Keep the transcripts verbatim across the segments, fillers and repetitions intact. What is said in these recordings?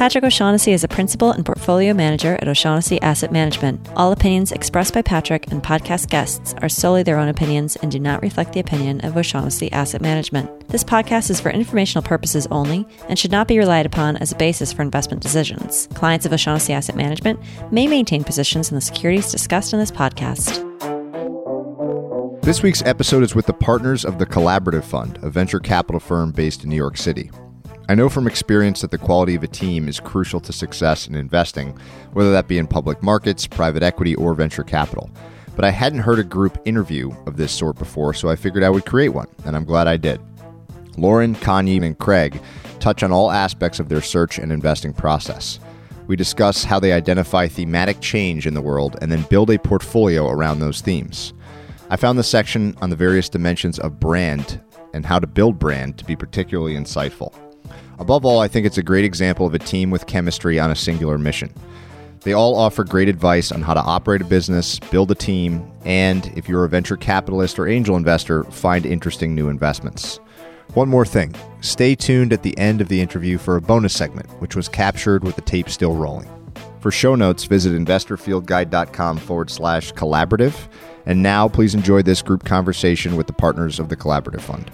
Patrick O'Shaughnessy is a principal and portfolio manager at O'Shaughnessy Asset Management. All opinions expressed by Patrick and podcast guests are solely their own opinions and do not reflect the opinion of O'Shaughnessy Asset Management. This podcast is for informational purposes only and should not be relied upon as a basis for investment decisions. Clients of O'Shaughnessy Asset Management may maintain positions in the securities discussed in this podcast. This week's episode is with the partners of the Collaborative Fund, a venture capital firm based in New York City. I know from experience that the quality of a team is crucial to success in investing, whether that be in public markets, private equity, or venture capital. But I hadn't heard a group interview of this sort before, so I figured I would create one, and I'm glad I did. Lauren, Kanyi, and Craig touch on all aspects of their search and investing process. We discuss how they identify thematic change in the world and then build a portfolio around those themes. I found the section on the various dimensions of brand and how to build brand to be particularly insightful. Above all, I think it's a great example of a team with chemistry on a singular mission. They all offer great advice on how to operate a business, build a team, and if you're a venture capitalist or angel investor, find interesting new investments. One more thing, stay tuned at the end of the interview for a bonus segment, which was captured with the tape still rolling. For show notes, visit investorfieldguide.com forward slash collaborative. And now please enjoy this group conversation with the partners of the Collaborative Fund.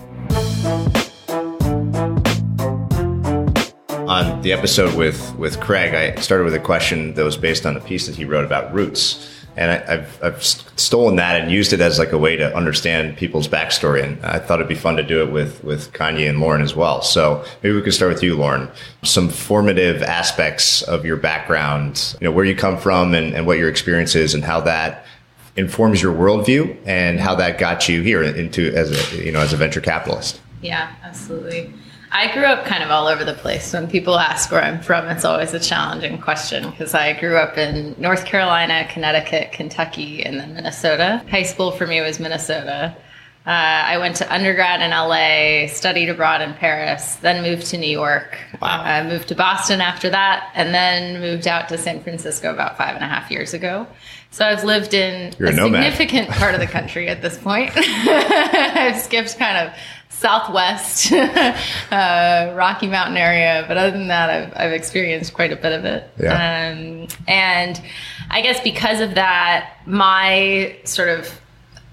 On the episode with, with Craig, I started with a question that was based on a piece that he wrote about roots. And I, I've, I've stolen that and used it as like a way to understand people's backstory. And I thought it'd be fun to do it with, with Kanyi and Lauren as well. So maybe we could start with you, Lauren. Some formative aspects of your background, you know, where you come from and, and what your experience is and how that informs your worldview and how that got you here into as a, you know, as a venture capitalist. Yeah, absolutely. I grew up kind of all over the place. When people ask where I'm from, it's always a challenging question because I grew up in North Carolina, Connecticut, Kentucky, and then Minnesota. High school for me was Minnesota. Uh, I went to undergrad in L A, studied abroad in Paris, then moved to New York. Wow. I moved to Boston after that, and then moved out to San Francisco about five and a half years ago. So I've lived in You're a, a significant part of the country at this point. I've skipped kind of Southwest, uh, Rocky Mountain area. But other than that, I've, I've experienced quite a bit of it. Yeah. Um, and I guess because of that, my sort of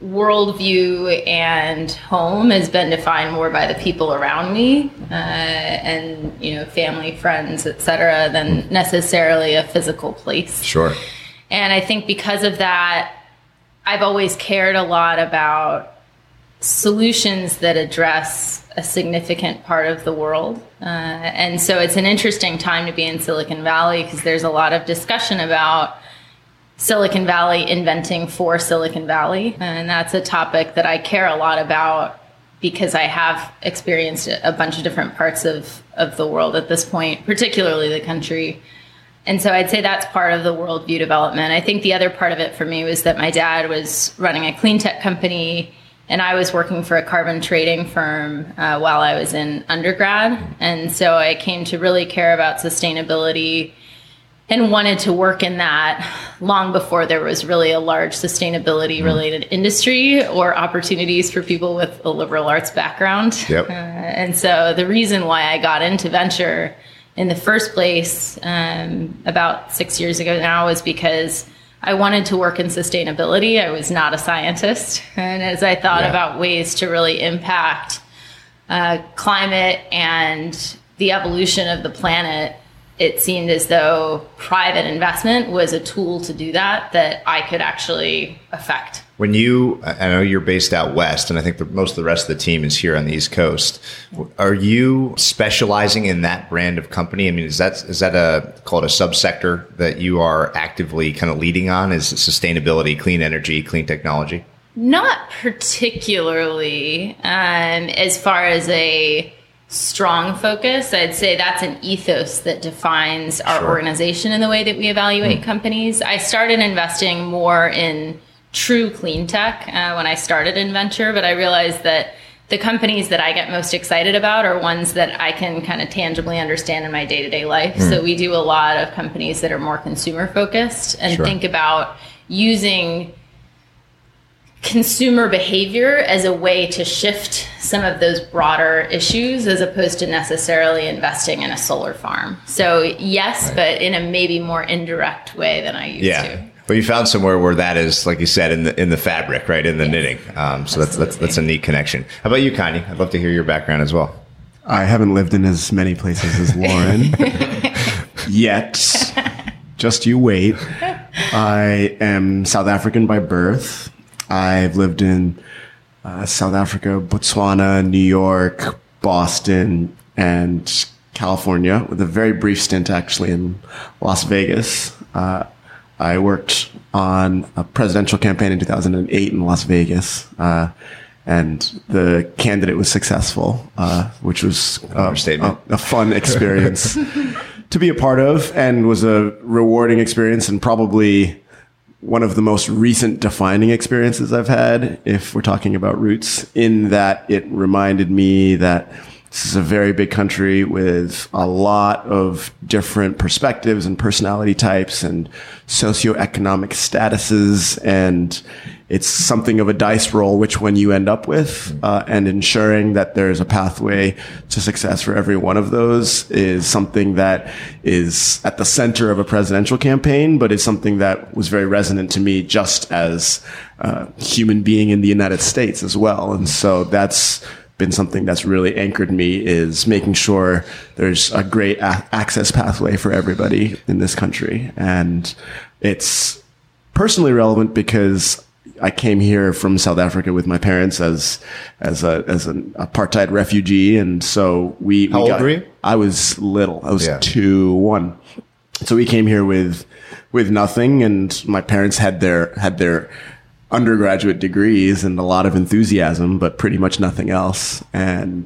worldview and home has been defined more by the people around me, uh, and, you know, family, friends, et cetera, than necessarily a physical place. Sure. And I think because of that, I've always cared a lot about solutions that address a significant part of the world. Uh, and so it's an interesting time to be in Silicon Valley because there's a lot of discussion about Silicon Valley inventing for Silicon Valley. And that's a topic that I care a lot about because I have experienced a bunch of different parts of, of the world at this point, particularly the country. And so I'd say that's part of the worldview development. I think the other part of it for me was that my dad was running a clean tech company and I was working for a carbon trading firm uh, while I was in undergrad. And so I came to really care about sustainability and wanted to work in that long before there was really a large sustainability-related industry or opportunities for people with a liberal arts background. Yep. Uh, and so the reason why I got into venture in the first place um, about six years ago now was because I wanted to work in sustainability. I was not a scientist. And as I thought yeah. about ways to really impact uh, climate and the evolution of the planet, it seemed as though private investment was a tool to do that, that I could actually affect. When you, I know you're based out west, and I think the, most of the rest of the team is here on the East Coast. Are you specializing in that brand of company? I mean, is that is that a, call it a subsector that you are actively kind of leading on? Is it sustainability, clean energy, clean technology? Not particularly. Um, as far as a strong focus, I'd say that's an ethos that defines our sure. organization and the way that we evaluate mm. companies. I started investing more in true clean tech uh, when I started in venture, but I realized that the companies that I get most excited about are ones that I can kind of tangibly understand in my day-to-day life. Mm. So we do a lot of companies that are more consumer focused and sure. think about using consumer behavior as a way to shift some of those broader issues, as opposed to necessarily investing in a solar farm. So yes, right. but in a maybe more indirect way than I used yeah. to. But you found somewhere where that is, like you said, in the in the fabric, right? In the yes. knitting. Um, so that's, that's that's a neat connection. How about you, Kanyi? I'd love to hear your background as well. I haven't lived in as many places as Lauren yet. Just you wait. I am South African by birth. I've lived in uh, South Africa, Botswana, New York, Boston, and California, with a very brief stint actually in Las Vegas. Uh, I worked on a presidential campaign in two thousand eight in Las Vegas, uh, and the candidate was successful, uh, which was uh, a, a fun experience to be a part of, and was a rewarding experience, and probably one of the most recent defining experiences I've had, if we're talking about roots, in that it reminded me that this is a very big country with a lot of different perspectives and personality types and socioeconomic statuses. And it's something of a dice roll, which one you end up with, uh, and ensuring that there's a pathway to success for every one of those is something that is at the center of a presidential campaign, but is something that was very resonant to me just as a human being in the United States as well. And so that's been something that's really anchored me, is making sure there's a great a- access pathway for everybody in this country. And it's personally relevant because I came here from South Africa with my parents as as a as an apartheid refugee, and so we. How we old got, were you? I was little. I was yeah. two, one. So we came here with with nothing, and my parents had their had their. undergraduate degrees and a lot of enthusiasm, but pretty much nothing else. And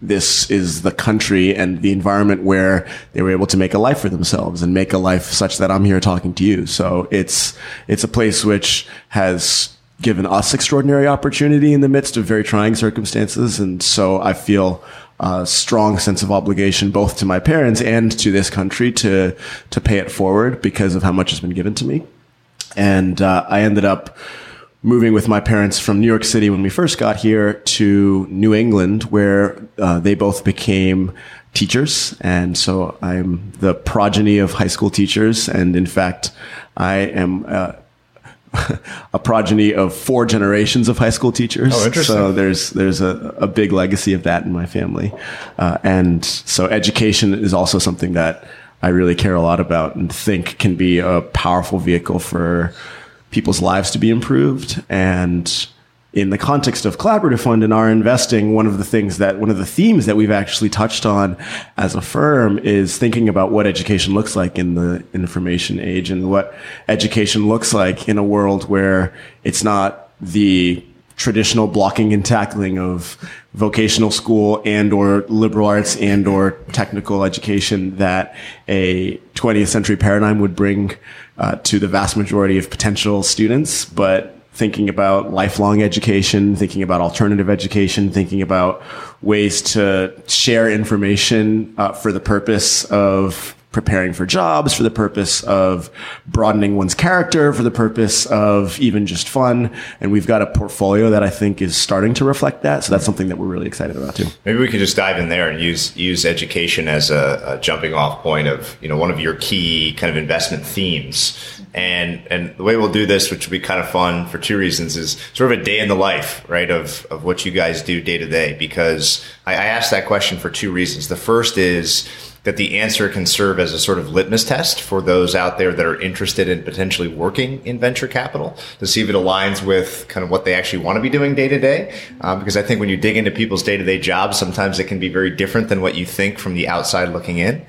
this is the country and the environment where they were able to make a life for themselves and make a life such that I'm here talking to you. So it's it's a place which has given us extraordinary opportunity in the midst of very trying circumstances. And so I feel a strong sense of obligation both to my parents and to this country to to pay it forward because of how much has been given to me. And uh, I ended up moving with my parents from New York City when we first got here to New England, where uh, they both became teachers. And so I'm the progeny of high school teachers. And in fact, I am uh, a progeny of four generations of high school teachers. Oh, interesting. So there's there's a, a big legacy of that in my family. Uh, and so education is also something that I really care a lot about and think can be a powerful vehicle for people's lives to be improved. And in the context of Collaborative Fund and our investing, one of the things that, one of the themes that we've actually touched on as a firm is thinking about what education looks like in the information age and what education looks like in a world where it's not the traditional blocking and tackling of vocational school and or liberal arts and or technical education that a twentieth century paradigm would bring uh, to the vast majority of potential students, but thinking about lifelong education, thinking about alternative education, thinking about ways to share information uh, for the purpose of preparing for jobs, for the purpose of broadening one's character, for the purpose of even just fun. And we've got a portfolio that I think is starting to reflect that. So that's something that we're really excited about too. Maybe we could just dive in there and use use education as a, a jumping off point of, you know, one of your key kind of investment themes. And and the way we'll do this, which will be kind of fun for two reasons, is sort of a day in the life, right, of, of what you guys do day to day. Because I, I asked that question for two reasons. The first is, that the answer can serve as a sort of litmus test for those out there that are interested in potentially working in venture capital to see if it aligns with kind of what they actually want to be doing day to day. Um, because I think when you dig into people's day to day jobs, sometimes it can be very different than what you think from the outside looking in.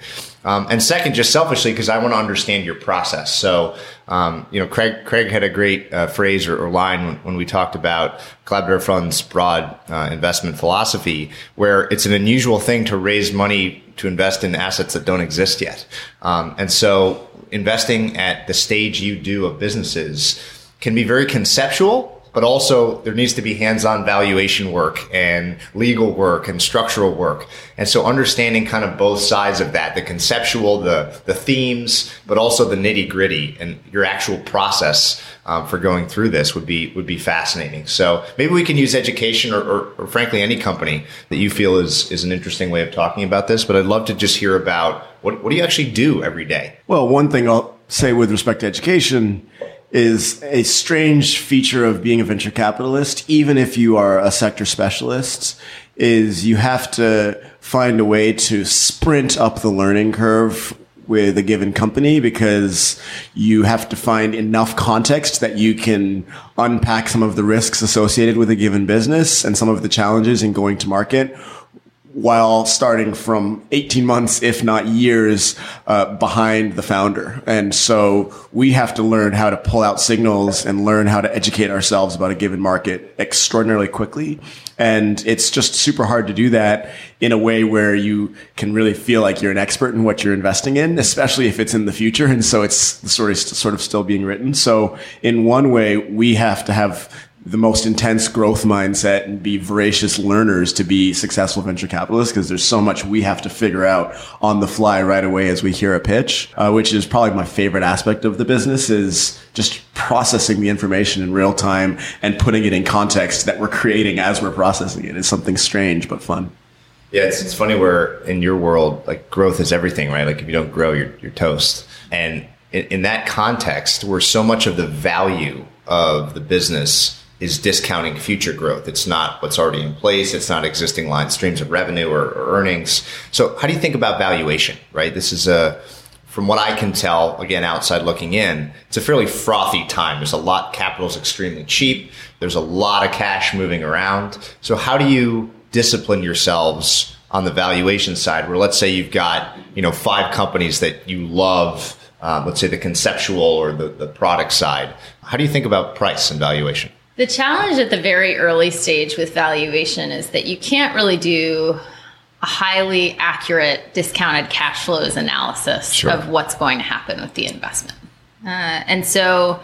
Um, and second, just selfishly, because I want to understand your process. So, um, you know, Craig, Craig had a great uh, phrase or, or line when, when we talked about Collaborative Fund's broad uh, investment philosophy, where it's an unusual thing to raise money to invest in assets that don't exist yet. Um, and so investing at the stage you do of businesses can be very conceptual, but also there needs to be hands-on valuation work and legal work and structural work. And so understanding kind of both sides of that, the conceptual, the the themes, but also the nitty-gritty and your actual process um, for going through this would be would be fascinating. So maybe we can use education or, or, or frankly any company that you feel is is an interesting way of talking about this. But I'd love to just hear about what, what do you actually do every day? Well, one thing I'll say with respect to education is a strange feature of being a venture capitalist, even if you are a sector specialist, is you have to find a way to sprint up the learning curve with a given company, because you have to find enough context that you can unpack some of the risks associated with a given business and some of the challenges in going to market, while starting from eighteen months, if not years, uh, behind the founder. And so we have to learn how to pull out signals and learn how to educate ourselves about a given market extraordinarily quickly. And it's just super hard to do that in a way where you can really feel like you're an expert in what you're investing in, especially if it's in the future. And so it's the story is sort of still being written. So in one way, we have to have the most intense growth mindset and be voracious learners to be successful venture capitalists, because there's so much we have to figure out on the fly right away as we hear a pitch, uh, which is probably my favorite aspect of the business, is just processing the information in real time and putting it in context that we're creating as we're processing it. It's something strange but fun. Yeah, it's, it's funny where in your world, like, growth is everything, right? Like, if you don't grow, you're, you're toast. And in, in that context, where so much of the value of the business is discounting future growth. It's not what's already in place. It's not existing line streams of revenue or, or earnings. So how do you think about valuation, right? This is a, from what I can tell, again, outside looking in, it's a fairly frothy time. There's a lot, capital's extremely cheap. There's a lot of cash moving around. So how do you discipline yourselves on the valuation side, where let's say you've got, you know, five companies that you love, um, let's say the conceptual or the, the product side. How do you think about price and valuation? The challenge at the very early stage with valuation is that you can't really do a highly accurate discounted cash flows analysis. Sure. Of what's going to happen with the investment. Uh, and so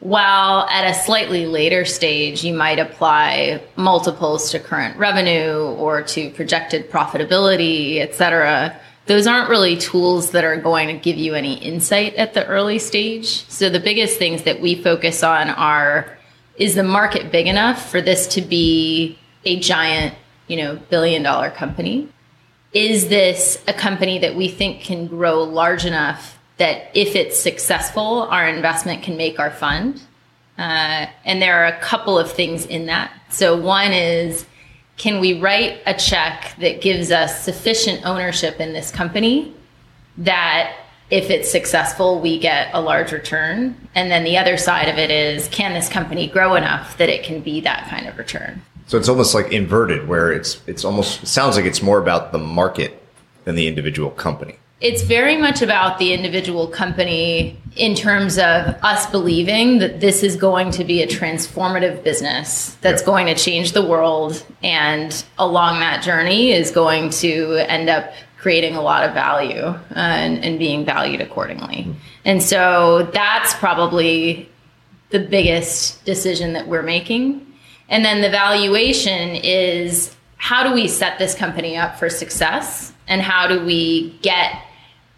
while at a slightly later stage, you might apply multiples to current revenue or to projected profitability, et cetera, those aren't really tools that are going to give you any insight at the early stage. So the biggest things that we focus on are, is the market big enough for this to be a giant, you know, billion dollar company? Is this a company that we think can grow large enough that if it's successful, our investment can make our fund? Uh, and there are a couple of things in that. So one is, can we write a check that gives us sufficient ownership in this company that if it's successful, we get a large return? And then the other side of it is, can this company grow enough that it can be that kind of return? So it's almost like inverted, where it's it's almost, it sounds like it's more about the market than the individual company. It's very much about the individual company in terms of us believing that this is going to be a transformative business that's, yep, going to change the world, and along that journey is going to end up creating a lot of value uh, and, and being valued accordingly. Mm-hmm. And so that's probably the biggest decision that we're making. And then the valuation is, how do we set this company up for success? And how do we get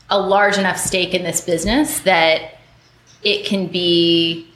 a large enough stake in this business that it can be,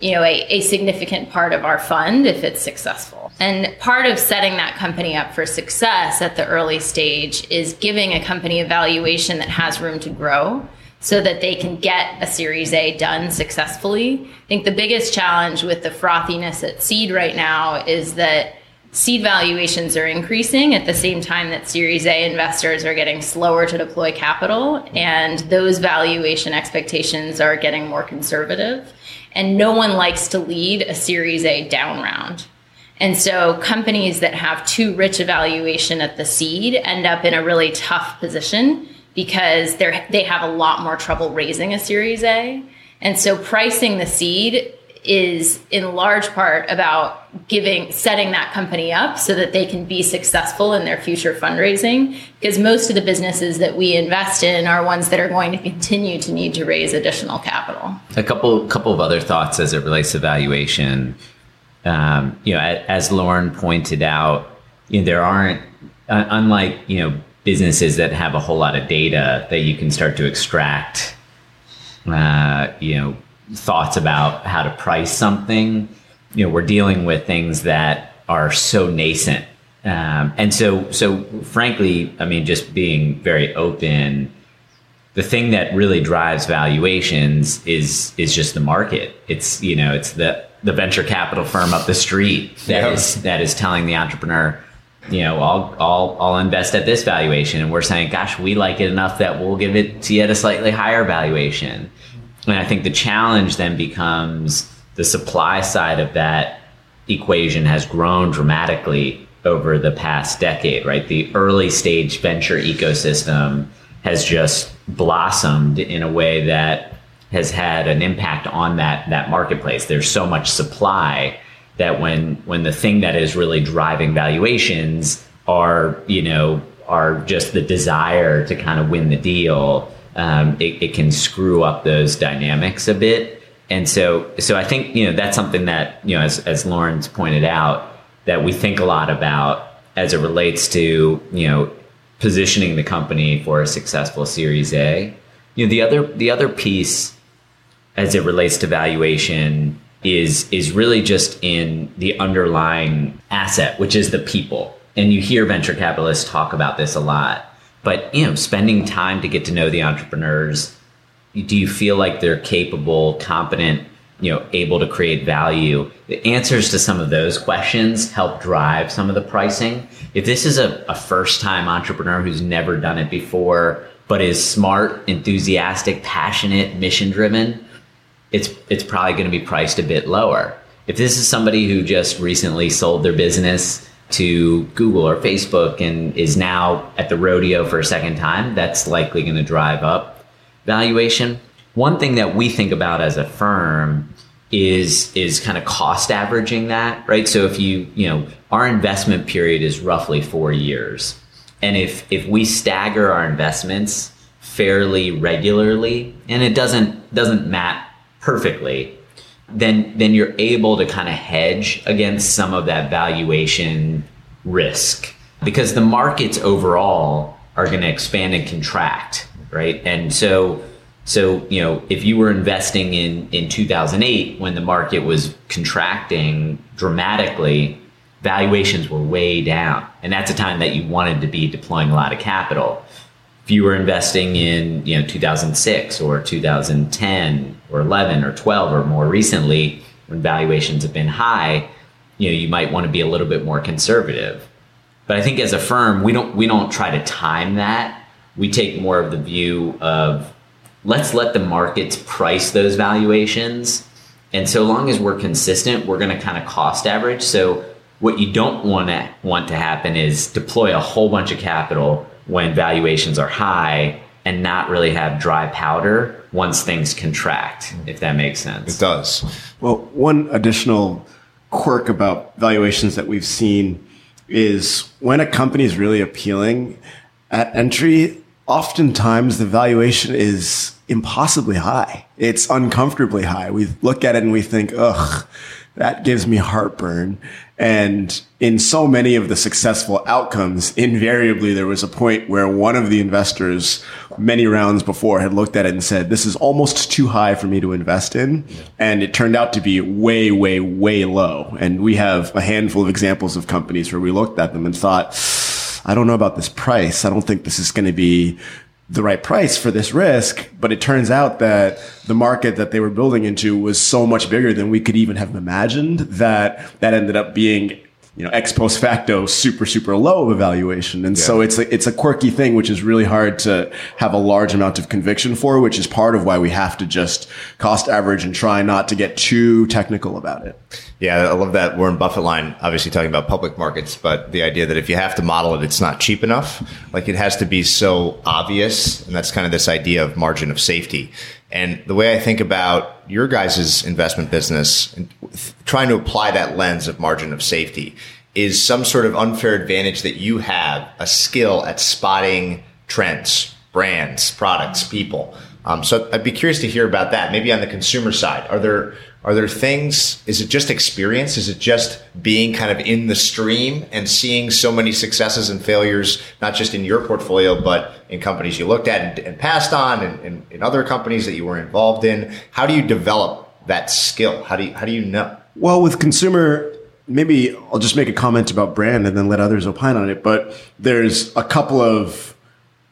you know, a, a significant part of our fund if it's successful? And part of setting that company up for success at the early stage is giving a company a valuation that has room to grow so that they can get a Series A done successfully. I think the biggest challenge with the frothiness at seed right now is that seed valuations are increasing at the same time that Series A investors are getting slower to deploy capital, and those valuation expectations are getting more conservative. And no one likes to lead a Series A down round. And so companies that have too rich a valuation at the seed end up in a really tough position because they're, they have a lot more trouble raising a Series A. And so pricing the seed is in large part about giving, setting that company up so that they can be successful in their future fundraising, because most of the businesses that we invest in are ones that are going to continue to need to raise additional capital. A couple, couple of other thoughts as it relates to valuation. Um, you know, as Lauren pointed out, you know, there aren't, uh, unlike, you know, businesses that have a whole lot of data that you can start to extract, uh, you know, thoughts about how to price something. You know, we're dealing with things that are so nascent. Um, and so, so frankly, I mean, just being very open, the thing that really drives valuations is, is just the market. It's, you know, it's the, the venture capital firm up the street that yep. is that is telling the entrepreneur, you know, I'll, I'll, I'll invest at this valuation. And we're saying, gosh, we like it enough that we'll give it to you at a slightly higher valuation. And I think the challenge then becomes the supply side of that equation has grown dramatically over the past decade, right? The early stage venture ecosystem has just blossomed in a way that has had an impact on that that marketplace. There's so much supply that when when the thing that is really driving valuations are, you know, are just the desire to kind of win the deal, um, it, it can screw up those dynamics a bit. And so so I think, you know, that's something that, you know, as as Lauren's pointed out, that we think a lot about as it relates to, you know, positioning the company for a successful Series A. You know, the other the other piece as it relates to valuation is is really just in the underlying asset, which is the people. And you hear venture capitalists talk about this a lot, but, you know, spending time to get to know the entrepreneurs, do you feel like they're capable, competent, you know, able to create value? The answers to some of those questions help drive some of the pricing. If this is a, a first-time entrepreneur who's never done it before, but is smart, enthusiastic, passionate, mission-driven, it's it's probably going to be priced a bit lower. If this is somebody who just recently sold their business to Google or Facebook and is now at the rodeo for a second time, that's likely going to drive up valuation. One thing that we think about as a firm is is kind of cost averaging that, right? So if you, you know, our investment period is roughly four years. And if if we stagger our investments fairly regularly, and it doesn't doesn't map perfectly, then then you're able to kind of hedge against some of that valuation risk, because the markets overall are going to expand and contract, right? And so so you know, if you were investing in in two thousand eight when the market was contracting dramatically, valuations were way down. And that's a time that you wanted to be deploying a lot of capital. If you were investing in, you know, two thousand six or two thousand ten or eleven or twelve or more recently, when valuations have been high, you know, you might want to be a little bit more conservative. But I think as a firm, we don't we don't try to time that. We take more of the view of, let's let the markets price those valuations. And so long as we're consistent, we're going to kind of cost average. So what you don't want to want to happen is deploy a whole bunch of capital when valuations are high and not really have dry powder once things contract, if that makes sense. It does. Well, one additional quirk about valuations that we've seen is when a company is really appealing at entry, oftentimes the valuation is impossibly high. It's uncomfortably high. We look at it and we think, ugh, that gives me heartburn. And in so many of the successful outcomes, invariably, there was a point where one of the investors many rounds before had looked at it and said, this is almost too high for me to invest in. And it turned out to be way, way, way low. And we have a handful of examples of companies where we looked at them and thought, I don't know about this price. I don't think this is going to be the right price for this risk. But it turns out that the market that they were building into was so much bigger than we could even have imagined that that ended up being you know, ex post facto super, super low of a valuation. And yeah. so it's a, it's a quirky thing, which is really hard to have a large amount of conviction for, which is part of why we have to just cost average and try not to get too technical about it. Yeah, I love that Warren Buffett line, obviously talking about public markets, but the idea that if you have to model it, it's not cheap enough. Like it has to be so obvious. And that's kind of this idea of margin of safety. And the way I think about your guys' investment business, and trying to apply that lens of margin of safety, is some sort of unfair advantage that you have, a skill at spotting trends, brands, products, people. Um, so I'd be curious to hear about that. Maybe on the consumer side, are there are there things, is it just experience? Is it just being kind of in the stream and seeing so many successes and failures, not just in your portfolio, but in companies you looked at and, and passed on, and, and in other companies that you were involved in? How do you develop that skill? How do you, how do you know? Well, with consumer, maybe I'll just make a comment about brand and then let others opine on it. But there's a couple of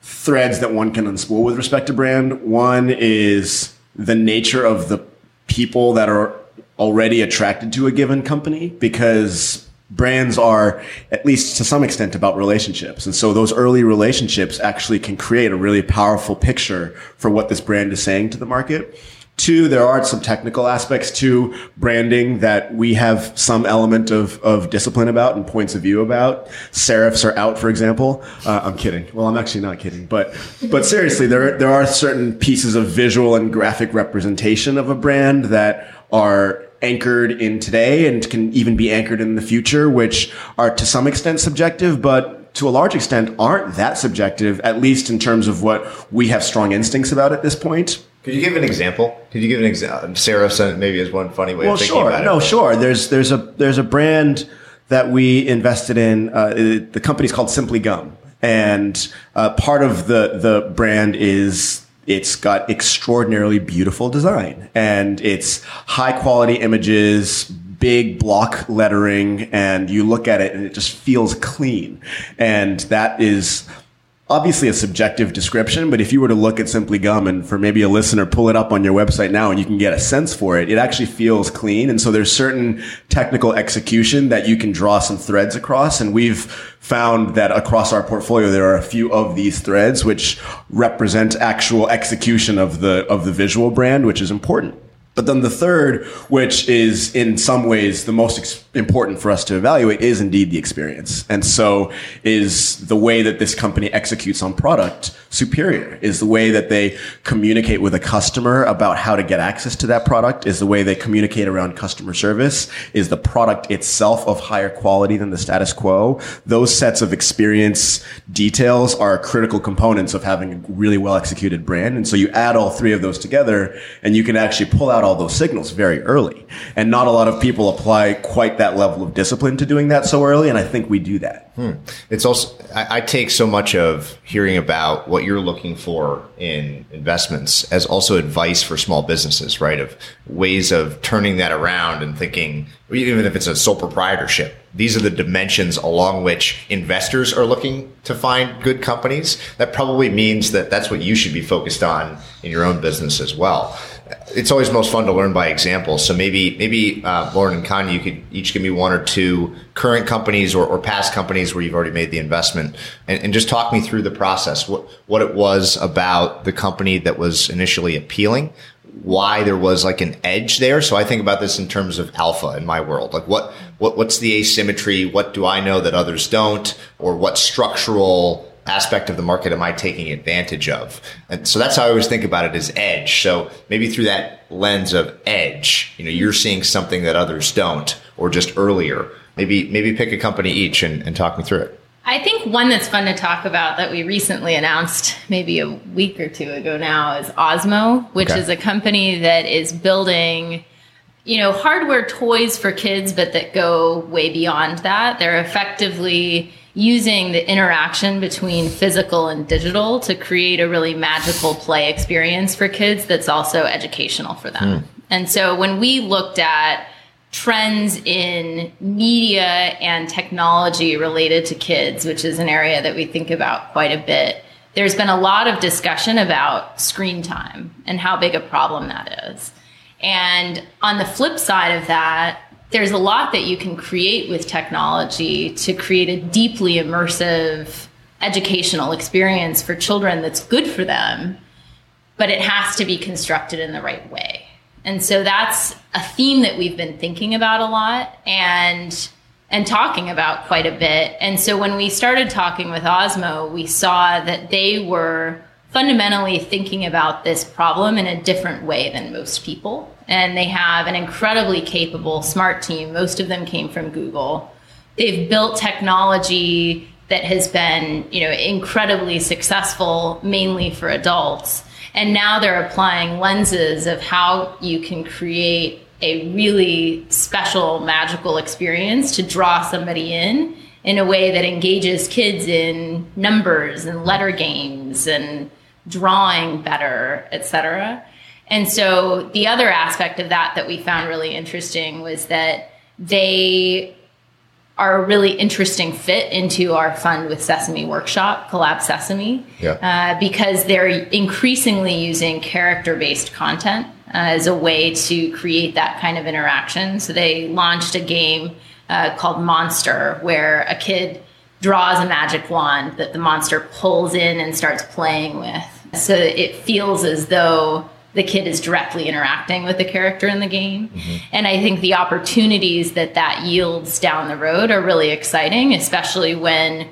threads that one can unspool with respect to brand. One is the nature of the people that are already attracted to a given company, because brands are, at least to some extent, about relationships. And so those early relationships actually can create a really powerful picture for what this brand is saying to the market. Two, there are some technical aspects to branding that we have some element of, of discipline about and points of view about. Serifs are out, for example. Uh, I'm kidding. Well, I'm actually not kidding. But but seriously, there there are certain pieces of visual and graphic representation of a brand that are anchored in today and can even be anchored in the future, which are to some extent subjective, but to a large extent aren't that subjective, at least in terms of what we have strong instincts about at this point. Could you give an example? Could you give an example? Sarah maybe is one funny way well, of thinking sure. about it. Well, sure. No, sure. There's there's a there's a brand that we invested in. Uh, it, the company's called Simply Gum, and uh, part of the the brand is it's got extraordinarily beautiful design, and it's high quality images, big block lettering, and you look at it and it just feels clean, and that is obviously a subjective description, but if you were to look at Simply Gum, and for maybe a listener, pull it up on your website now and you can get a sense for it, it actually feels clean. And so there's certain technical execution that you can draw some threads across. And we've found that across our portfolio, there are a few of these threads which represent actual execution of the, of the visual brand, which is important. But then the third, which is in some ways the most ex- important for us to evaluate, is indeed the experience. And so is the way that this company executes on product superior? Is the way that they communicate with a customer about how to get access to that product? Is the way they communicate around customer service? Is the product itself of higher quality than the status quo? Those sets of experience details are critical components of having a really well-executed brand. And so you add all three of those together and you can actually pull out all those signals very early. And not a lot of people apply quite that level of discipline to doing that so early, and I think we do that. Hmm. It's also, I, I take so much of hearing about what you're looking for in investments as also advice for small businesses, right? Of ways of turning that around and thinking, even if it's a sole proprietorship, these are the dimensions along which investors are looking to find good companies. That probably means that that's what you should be focused on in your own business as well. It's always most fun to learn by example. So maybe, maybe uh, Lauren and Kanyi, you could each give me one or two current companies or, or past companies where you've already made the investment, and, and just talk me through the process. What what it was about the company that was initially appealing, why there was like an edge there. So I think about this in terms of alpha in my world. Like what, what what's the asymmetry? What do I know that others don't? Or what structural aspect of the market am I taking advantage of? And so that's how I always think about it, as edge. So maybe through that lens of edge, you know, you're seeing something that others don't, or just earlier. Maybe maybe pick a company each and, and talk me through it. I think one that's fun to talk about that we recently announced maybe a week or two ago now is Osmo, which okay. is a company that is building, you know, hardware toys for kids, but that go way beyond that. They're effectively using the interaction between physical and digital to create a really magical play experience for kids that's also educational for them. Mm. And so when we looked at trends in media and technology related to kids, which is an area that we think about quite a bit, there's been a lot of discussion about screen time and how big a problem that is. And on the flip side of that, there's a lot that you can create with technology to create a deeply immersive educational experience for children that's good for them, but it has to be constructed in the right way. And so that's a theme that we've been thinking about a lot and and talking about quite a bit. And so when we started talking with Osmo, we saw that they were fundamentally thinking about this problem in a different way than most people. And they have an incredibly capable smart team. Most of them came from Google. They've built technology that has been, you know, incredibly successful, mainly for adults. And now they're applying lenses of how you can create a really special, magical experience to draw somebody in in a way that engages kids in numbers and letter games and drawing better, et cetera. And so the other aspect of that that we found really interesting was that they are a really interesting fit into our fund with Sesame Workshop, Collab Sesame, yeah. uh, because they're increasingly using character-based content uh, as a way to create that kind of interaction. So they launched a game uh, called Monster, where a kid draws a magic wand that the monster pulls in and starts playing with. So it feels as though the kid is directly interacting with the character in the game. Mm-hmm. And I think the opportunities that that yields down the road are really exciting, especially when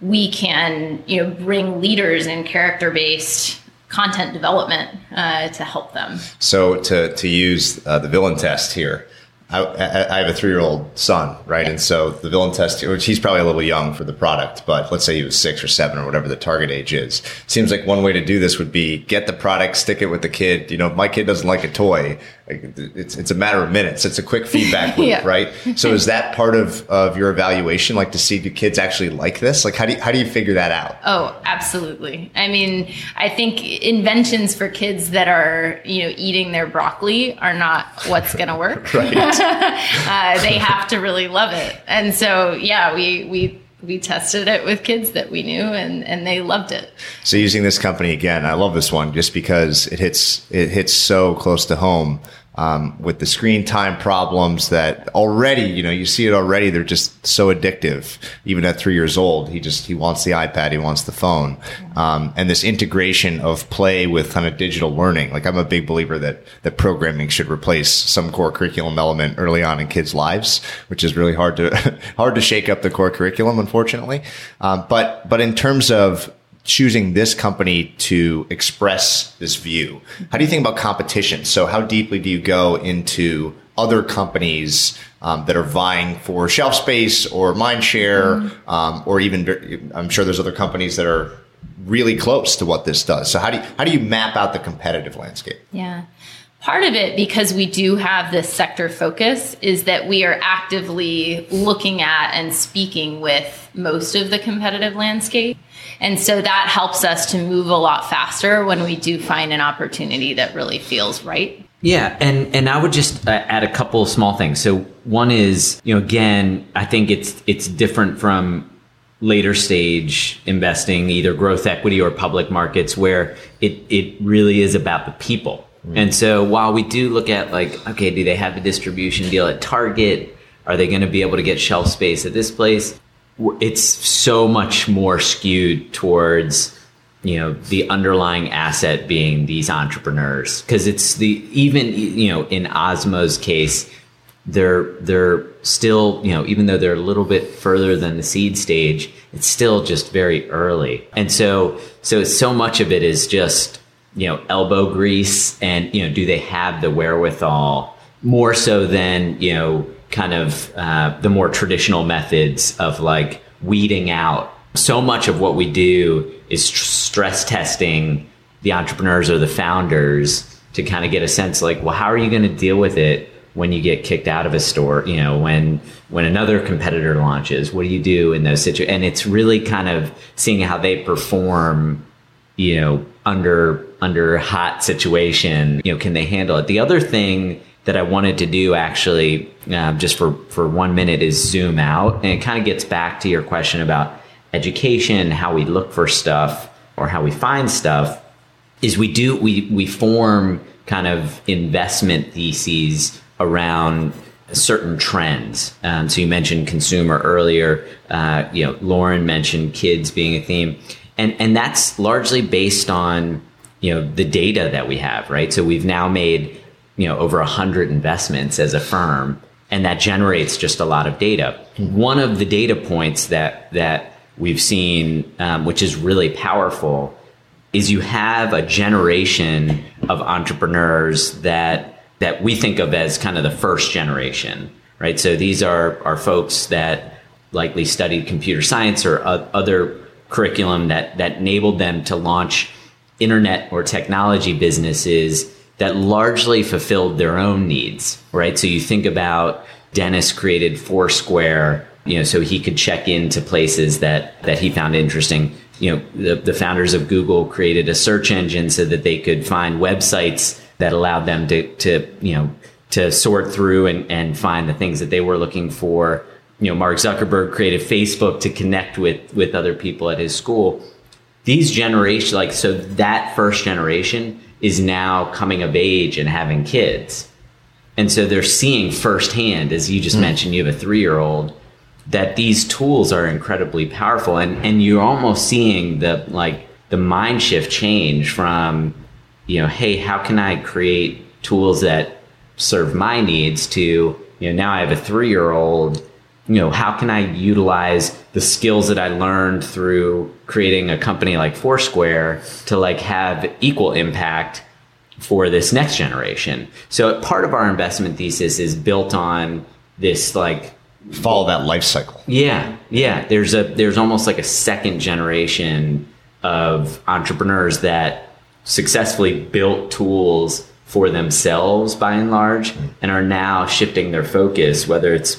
we can, you know, bring leaders in character-based content development uh, to help them. So to, to use uh, the villain test here, I, I, I have a three-year-old son, right? Yeah. And so the villain test, which he's probably a little young for the product, but let's say he was six or seven or whatever the target age is. Seems like one way to do this would be get the product, stick it with the kid. You know, if my kid doesn't like a toy, it's it's a matter of minutes. It's a quick feedback loop, yeah. right? So is that part of, of your evaluation, like to see do kids actually like this? Like how do you, how do you figure that out? Oh, absolutely. I mean, I think inventions for kids that are, you know, eating their broccoli are not what's going to work. Right. uh, they have to really love it. And so, yeah, we, we, we tested it with kids that we knew and, and they loved it. So using this company again, I love this one just because it hits, it hits so close to home, um, with the screen time problems that already, you know, you see it already. They're just so addictive. Even at three years old, he just, he wants the iPad. He wants the phone. Um, and this integration of play with kind of digital learning. Like I'm a big believer that, that programming should replace some core curriculum element early on in kids' lives, which is really hard to, hard to shake up the core curriculum, unfortunately. Um, but, but in terms of choosing this company to express this view, how do you think about competition? So how deeply do you go into other companies um, that are vying for shelf space or mind share, mm-hmm. um, or even, I'm sure there's other companies that are really close to what this does. So how do you, how do you map out the competitive landscape? Yeah. Part of it, because we do have this sector focus, is that we are actively looking at and speaking with most of the competitive landscape. And so that helps us to move a lot faster when we do find an opportunity that really feels right. Yeah. And, and I would just uh, add a couple of small things. So one is, you know, again, I think it's, it's different from later stage investing, either growth equity or public markets, where it, it really is about the people. And so while we do look at like, okay, do they have a distribution deal at Target? Are they going to be able to get shelf space at this place? It's so much more skewed towards, you know, the underlying asset being these entrepreneurs. Because it's the, even, you know, in Osmo's case, they're, they're still, you know, even though they're a little bit further than the seed stage, it's still just very early. And so, so, so much of it is just, you know, elbow grease and, you know, do they have the wherewithal more so than, you know, kind of uh, the more traditional methods of like weeding out. So much of what we do is tr- stress testing the entrepreneurs or the founders to kind of get a sense like, well, how are you going to deal with it when you get kicked out of a store? You know, when when another competitor launches, what do you do in those situations? And it's really kind of seeing how they perform, you know, under under hot situation, you know, can they handle it? The other thing that I wanted to do actually, uh, just for, for one minute is zoom out. And it kind of gets back to your question about education, how we look for stuff or how we find stuff is we do, we, we form kind of investment theses around certain trends. Um, so you mentioned consumer earlier. Uh, you know, Lauren mentioned kids being a theme, and and that's largely based on you know the data that we have, right? So we've now made you know over a hundred investments as a firm, and that generates just a lot of data. One of the data points that that we've seen, um, which is really powerful, is you have a generation of entrepreneurs that. that we think of as kind of the first generation, right? So these are, are folks that likely studied computer science or uh, other curriculum that, that enabled them to launch internet or technology businesses that largely fulfilled their own needs, right? So you think about Dennis created Foursquare, you know, so he could check into places that, that he found interesting. You know, the, the founders of Google created a search engine so that they could find websites that allowed them to, to, you know, to sort through and, and find the things that they were looking for. You know, Mark Zuckerberg created Facebook to connect with, with other people at his school. These generations, like, so that first generation is now coming of age and having kids. And so they're seeing firsthand, as you just mm. mentioned, you have a three-year-old, that these tools are incredibly powerful. And, and you're almost seeing the, like, the mind shift change from, you know, hey, how can I create tools that serve my needs to, you know, now I have a three-year-old, you know, how can I utilize the skills that I learned through creating a company like Foursquare to like have equal impact for this next generation? So part of our investment thesis is built on this, like, follow that life cycle. Yeah. Yeah. There's a, there's almost like a second generation of entrepreneurs that successfully built tools for themselves by and large and are now shifting their focus, whether it's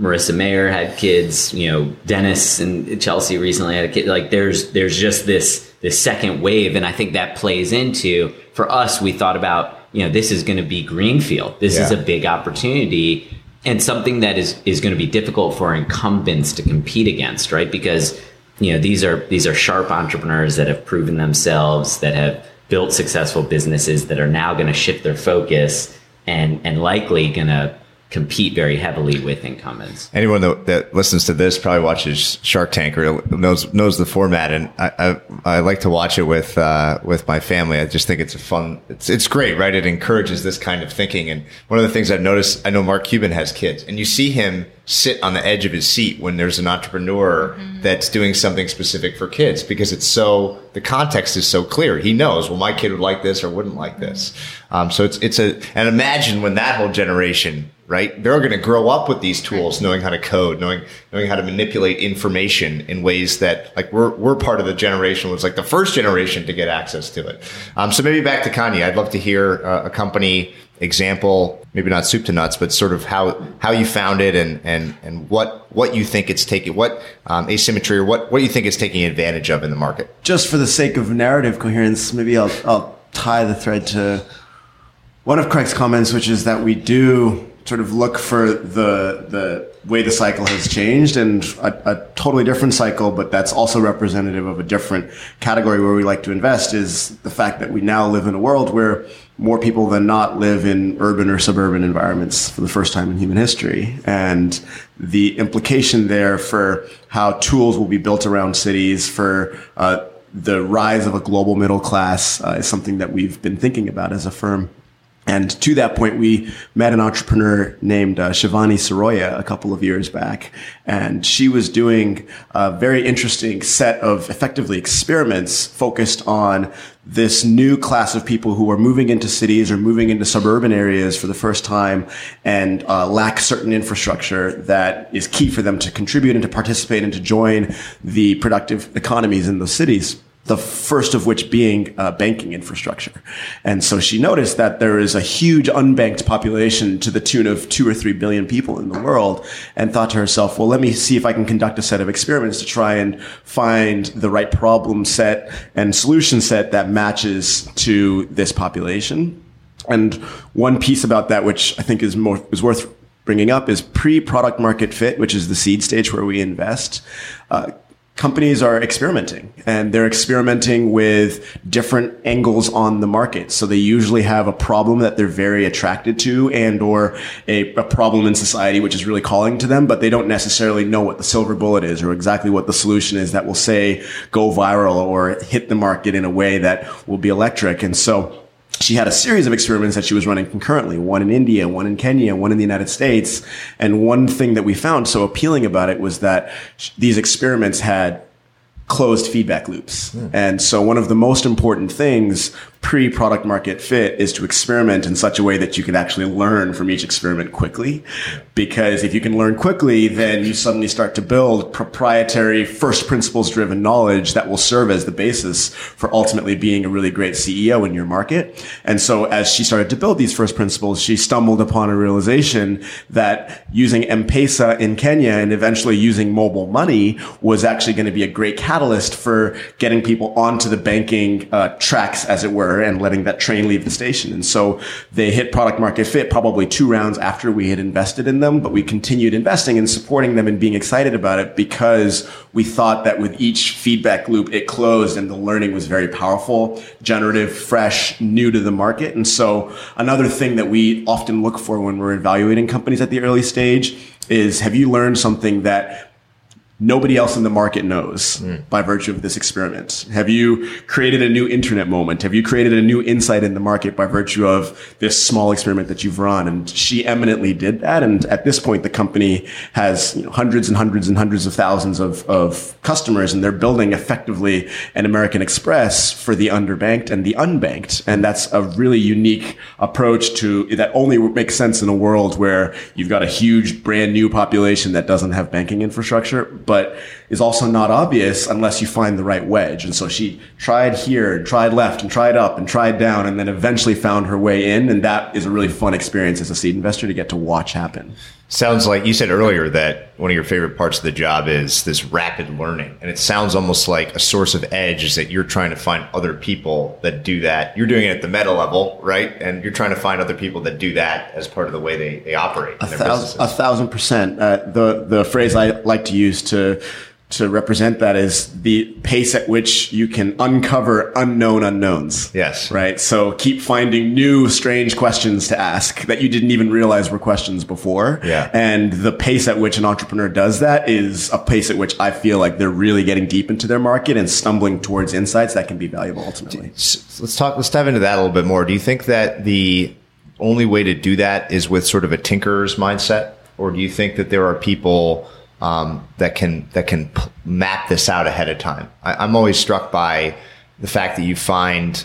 Marissa Mayer had kids, you know, Dennis and Chelsea recently had a kid. Like there's, there's just this, this second wave. And I think that plays into, for us, we thought about, you know, this is going to be greenfield. This yeah. is a big opportunity and something that is, is going to be difficult for incumbents to compete against, right? Because, you know, these are, these are sharp entrepreneurs that have proven themselves, that have built successful businesses that are now going to shift their focus and, and likely going to compete very heavily with incumbents. Anyone that, that listens to this probably watches Shark Tank or knows knows the format, and I I, I like to watch it with uh, with my family. I just think it's a fun. It's it's great, right? It encourages this kind of thinking. And one of the things I've noticed, I know Mark Cuban has kids, and you see him sit on the edge of his seat when there's an entrepreneur mm-hmm. that's doing something specific for kids, because it's so the context is so clear. He knows, well, my kid would like this or wouldn't like this. Um, so it's it's a and imagine when that whole generation. Right? They're going to grow up with these tools, knowing how to code, knowing knowing how to manipulate information in ways that, like, we're we're part of the generation was like the first generation to get access to it. Um, so maybe back to Kanyi. I'd love to hear uh, a company example, maybe not soup to nuts, but sort of how how you found it and and and what what you think it's taking, what um, asymmetry or what what you think it's taking advantage of in the market. Just for the sake of narrative coherence, maybe I'll I'll tie the thread to one of Craig's comments, which is that we do. Sort of look for the the way the cycle has changed and a, a totally different cycle, but that's also representative of a different category where we like to invest is the fact that we now live in a world where more people than not live in urban or suburban environments for the first time in human history. And the implication there for how tools will be built around cities for uh, the rise of a global middle class uh, is something that we've been thinking about as a firm. And to that point, we met an entrepreneur named uh, Shivani Saroya a couple of years back. And she was doing a very interesting set of effectively experiments focused on this new class of people who are moving into cities or moving into suburban areas for the first time and uh, lack certain infrastructure that is key for them to contribute and to participate and to join the productive economies in those cities. The first of which being uh, banking infrastructure. And so she noticed that there is a huge unbanked population to the tune of two or three billion people in the world and thought to herself, well, let me see if I can conduct a set of experiments to try and find the right problem set and solution set that matches to this population. And one piece about that, which I think is more, is worth bringing up is pre-product market fit, which is the seed stage where we invest. Uh, companies are experimenting, and they're experimenting with different angles on the market. So they usually have a problem that they're very attracted to, and or a, a problem in society which is really calling to them, but they don't necessarily know what the silver bullet is or exactly what the solution is that will, say, go viral or hit the market in a way that will be electric. And so she had a series of experiments that she was running concurrently, one in India, one in Kenya, one in the United States. And one thing that we found so appealing about it was that these experiments had closed feedback loops. Mm. And so one of the most important things pre-product market fit is to experiment in such a way that you can actually learn from each experiment quickly. Because if you can learn quickly, then you suddenly start to build proprietary first principles driven knowledge that will serve as the basis for ultimately being a really great C E O in your market. And so as she started to build these first principles, she stumbled upon a realization that using M-Pesa in Kenya and eventually using mobile money was actually going to be a great catalyst for getting people onto the banking uh, tracks, as it were, and letting that train leave the station. And so they hit product market fit probably two rounds after we had invested in them, but we continued investing and supporting them and being excited about it because we thought that with each feedback loop, it closed and the learning was very powerful, generative, fresh, new to the market. And so another thing that we often look for when we're evaluating companies at the early stage is, have you learned something that nobody else in the market knows mm. by virtue of this experiment? Have you created a new internet moment? Have you created a new insight in the market by virtue of this small experiment that you've run? And she eminently did that. And at this point, the company has you know, hundreds and hundreds and hundreds of thousands of, of customers, and they're building effectively an American Express for the underbanked and the unbanked. And that's a really unique approach to that only makes sense in a world where you've got a huge brand new population that doesn't have banking infrastructure, but is also not obvious unless you find the right wedge. And so she tried here and tried left and tried up and tried down and then eventually found her way in. And that is a really fun experience as a seed investor to get to watch happen. Sounds like you said earlier that one of your favorite parts of the job is this rapid learning. And it sounds almost like a source of edge is that you're trying to find other people that do that. You're doing it at the meta level, right? And you're trying to find other people that do that as part of the way they, they operate. A, thousand, a thousand percent. Uh, the, the phrase I like to use to to represent that is the pace at which you can uncover unknown unknowns. Yes. Right? So keep finding new strange questions to ask that you didn't even realize were questions before. Yeah. And the pace at which an entrepreneur does that is a pace at which I feel like they're really getting deep into their market and stumbling towards insights that can be valuable ultimately. Let's talk, let's dive into that a little bit more. Do you think that the only way to do that is with sort of a tinkerer's mindset? Or do you think that there are people Um, that can that can p- map this out ahead of time? I, I'm always struck by the fact that you find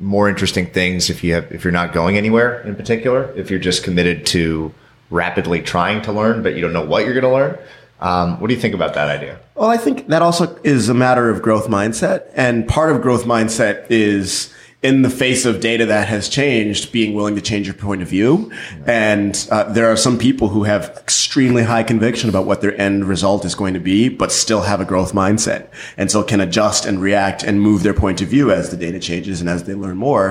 more interesting things if you have if you're not going anywhere in particular. If you're just committed to rapidly trying to learn, but you don't know what you're going to learn. Um, what do you think about that idea? Well, I think that also is a matter of growth mindset, and part of growth mindset is, in the face of data that has changed, being willing to change your point of view. And uh, there are some people who have extremely high conviction about what their end result is going to be, but still have a growth mindset, and so can adjust and react and move their point of view as the data changes and as they learn more.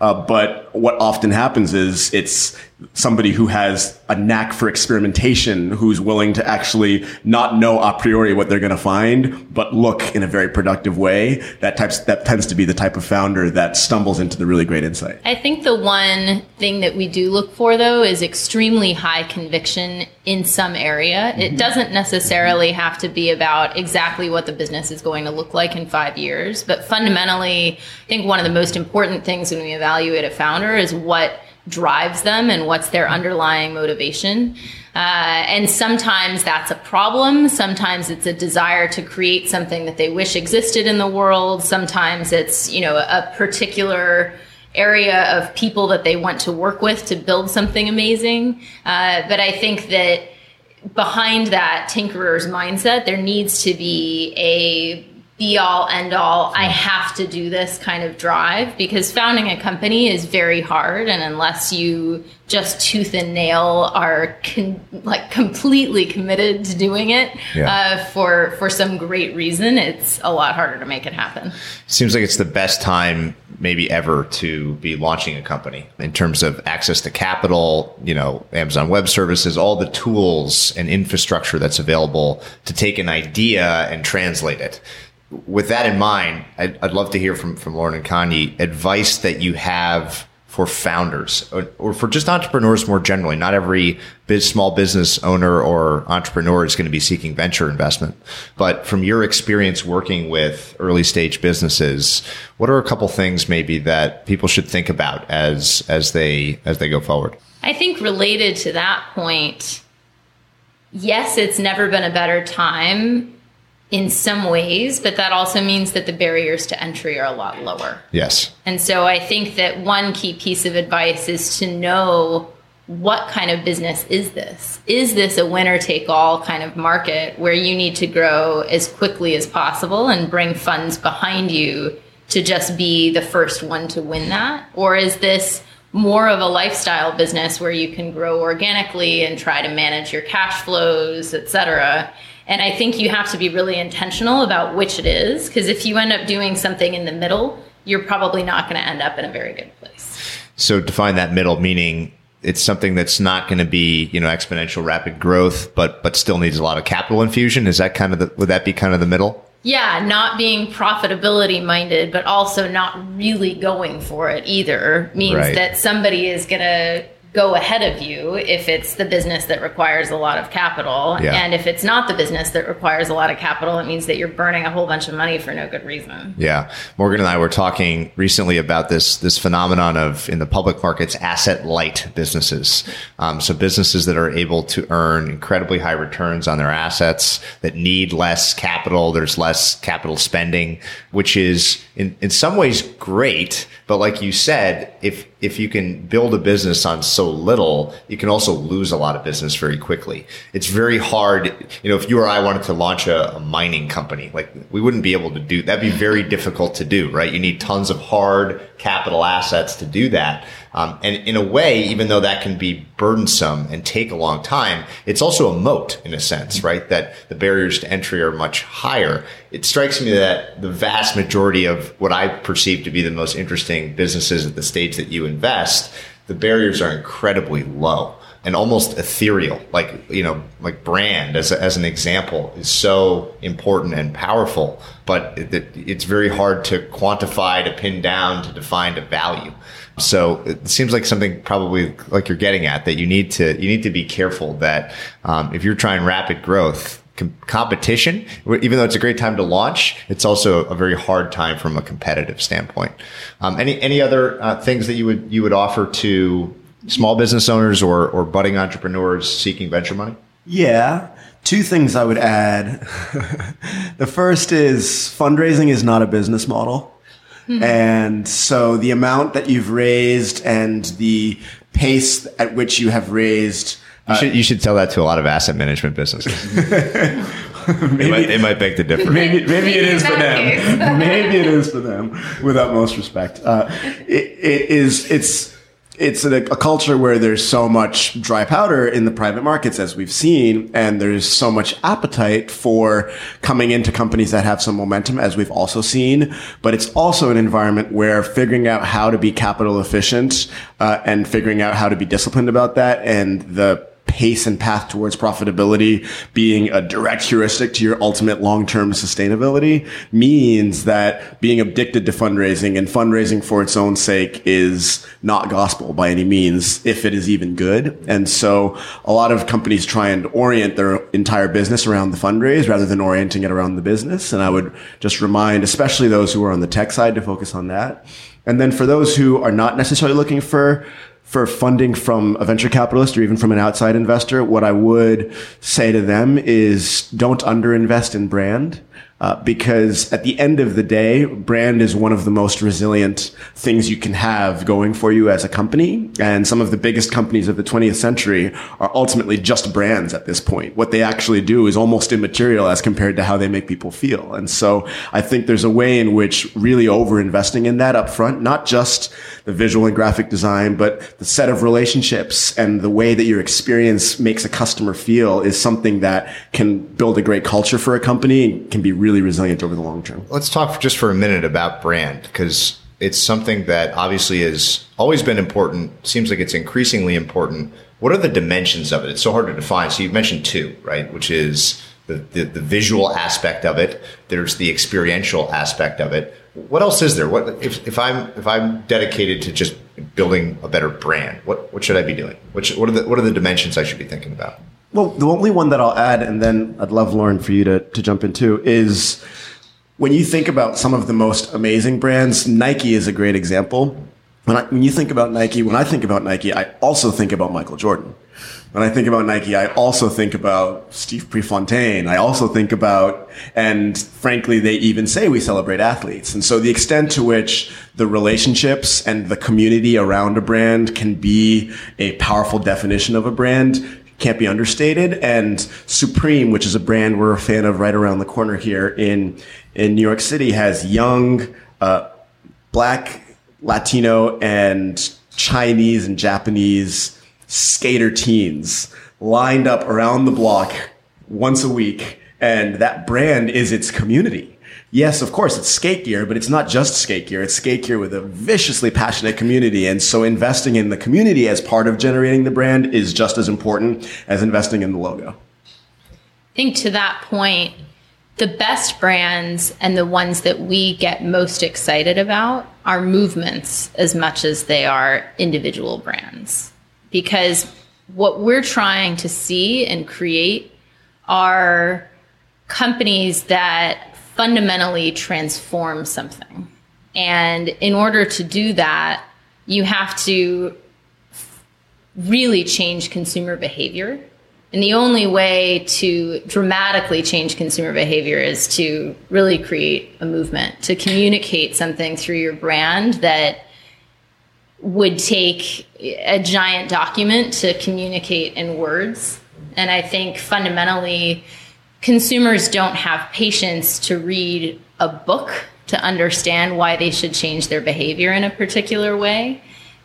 Uh, but what often happens is it's somebody who has a knack for experimentation, who's willing to actually not know a priori what they're going to find, but look in a very productive way. That types, that tends to be the type of founder that stumbles into the really great insight. I think the one thing that we do look for, though, is extremely high conviction in some area. Mm-hmm. It doesn't necessarily have to be about exactly what the business is going to look like in five years. But fundamentally, I think one of the most important things when we evaluate a founder is what drives them and what's their underlying motivation. Uh, and sometimes that's a problem. Sometimes it's a desire to create something that they wish existed in the world. Sometimes it's, you know, a particular area of people that they want to work with to build something amazing. Uh, but I think that behind that tinkerer's mindset, there needs to be a be all end all, I have to do this kind of drive, because founding a company is very hard. And unless you just tooth and nail are con- like completely committed to doing it yeah. uh, for, for some great reason, it's a lot harder to make it happen. Seems like it's the best time maybe ever to be launching a company in terms of access to capital, you know, Amazon Web Services, all the tools and infrastructure that's available to take an idea and translate it. With that in mind, I'd, I'd love to hear from, from Lauren and Kanyi advice that you have for founders or, or for just entrepreneurs more generally. Not every biz, small business owner or entrepreneur is going to be seeking venture investment. But from your experience working with early stage businesses, what are a couple things maybe that people should think about as as they as they go forward? I think related to that point, yes, it's never been a better time in some ways, but that also means that the barriers to entry are a lot lower. Yes. And so I think that one key piece of advice is to know what kind of business is this? Is this a winner-take-all kind of market where you need to grow as quickly as possible and bring funds behind you to just be the first one to win that? Or is this more of a lifestyle business where you can grow organically and try to manage your cash flows, et cetera? And I think you have to be really intentional about which it is, because if you end up doing something in the middle, you're probably not going to end up in a very good place. So define that middle, meaning it's something that's not going to be, you know, exponential rapid growth, but but still needs a lot of capital infusion. Is that kind of the, would that be kind of the middle? Yeah, not being profitability minded, but also not really going for it either, means right. that somebody is going to go ahead of you if it's the business that requires a lot of capital. Yeah. And if it's not the business that requires a lot of capital, it means that you're burning a whole bunch of money for no good reason. Yeah. Morgan and I were talking recently about this this phenomenon of, in the public markets, asset light businesses. Um, so businesses that are able to earn incredibly high returns on their assets, that need less capital, there's less capital spending, which is in, in some ways great. But like you said, if if you can build a business on so little, you can also lose a lot of business very quickly. It's very hard. You know, if you or I wanted to launch a, a mining company, like we wouldn't be able to do that'd be very difficult to do, right? You need tons of hard capital assets to do that. Um, and in a way, even though that can be burdensome and take a long time, it's also a moat in a sense, right? That the barriers to entry are much higher. It strikes me that the vast majority of what I perceive to be the most interesting businesses at the stage that you invest, the barriers are incredibly low and almost ethereal. Like, you know, like brand as a, as an example is so important and powerful, but it, it, it's very hard to quantify, to pin down, to define, to value. So it seems like something probably like you're getting at, that you need to you need to be careful that um, if you're trying rapid growth, com- competition, even though it's a great time to launch, it's also a very hard time from a competitive standpoint. Um, any any other uh, things that you would you would offer to small business owners or or budding entrepreneurs seeking venture money? Yeah. Two things I would add. The first is fundraising is not a business model. And so the amount that you've raised and the pace at which you have raised. You should, uh, you should tell that to a lot of asset management businesses. maybe, they, might, they might beg to differ. Maybe, maybe it is for them. Maybe it is for them, with utmost respect. Uh, it, it is, it's, it's a, a culture where there's so much dry powder in the private markets, as we've seen, and there's so much appetite for coming into companies that have some momentum, as we've also seen. But it's also an environment where figuring out how to be capital efficient uh, and figuring out how to be disciplined about that, and the pace and path towards profitability being a direct heuristic to your ultimate long-term sustainability, means that being addicted to fundraising and fundraising for its own sake is not gospel by any means, if it is even good. And so a lot of companies try and orient their entire business around the fundraise rather than orienting it around the business. And I would just remind, especially those who are on the tech side, to focus on that. And then for those who are not necessarily looking for for funding from a venture capitalist or even from an outside investor, what I would say to them is don't underinvest in brand. Uh, because at the end of the day, brand is one of the most resilient things you can have going for you as a company. And some of the biggest companies of the twentieth century are ultimately just brands at this point. What they actually do is almost immaterial as compared to how they make people feel. And so I think there's a way in which really over-investing in that up front, not just the visual and graphic design, but the set of relationships and the way that your experience makes a customer feel is something that can build a great culture for a company and can be really Really resilient over the long term. Let's talk for just for a minute about brand, because it's something that obviously has always been important. Seems like it's increasingly important. What are the dimensions of it? It's so hard to define. So you've mentioned two, right? Which is the, the, the visual aspect of it. There's the experiential aspect of it. What else is there? What if, if I'm if I'm dedicated to just building a better brand? What what should I be doing? What should, what are the what are the dimensions I should be thinking about? Well, the only one that I'll add, and then I'd love, Lauren, for you to, to jump into, is when you think about some of the most amazing brands, Nike is a great example. When, I, when you think about Nike, when I think about Nike, I also think about Michael Jordan. When I think about Nike, I also think about Steve Prefontaine. I also think about, and frankly, they even say we celebrate athletes. And so the extent to which the relationships and the community around a brand can be a powerful definition of a brand can't be understated. And Supreme, which is a brand we're a fan of right around the corner here in in New York City, has young, uh, Black, Latino, and Chinese and Japanese skater teens lined up around the block once a week. And that brand is its community. Yes, of course, it's skate gear, but it's not just skate gear. It's skate gear with a viciously passionate community. And so investing in the community as part of generating the brand is just as important as investing in the logo. I think to that point, the best brands and the ones that we get most excited about are movements as much as they are individual brands. Because what we're trying to see and create are companies that fundamentally transform something. And in order to do that, you have to really change consumer behavior. And the only way to dramatically change consumer behavior is to really create a movement, to communicate something through your brand that would take a giant document to communicate in words. And I think fundamentally, consumers don't have patience to read a book to understand why they should change their behavior in a particular way.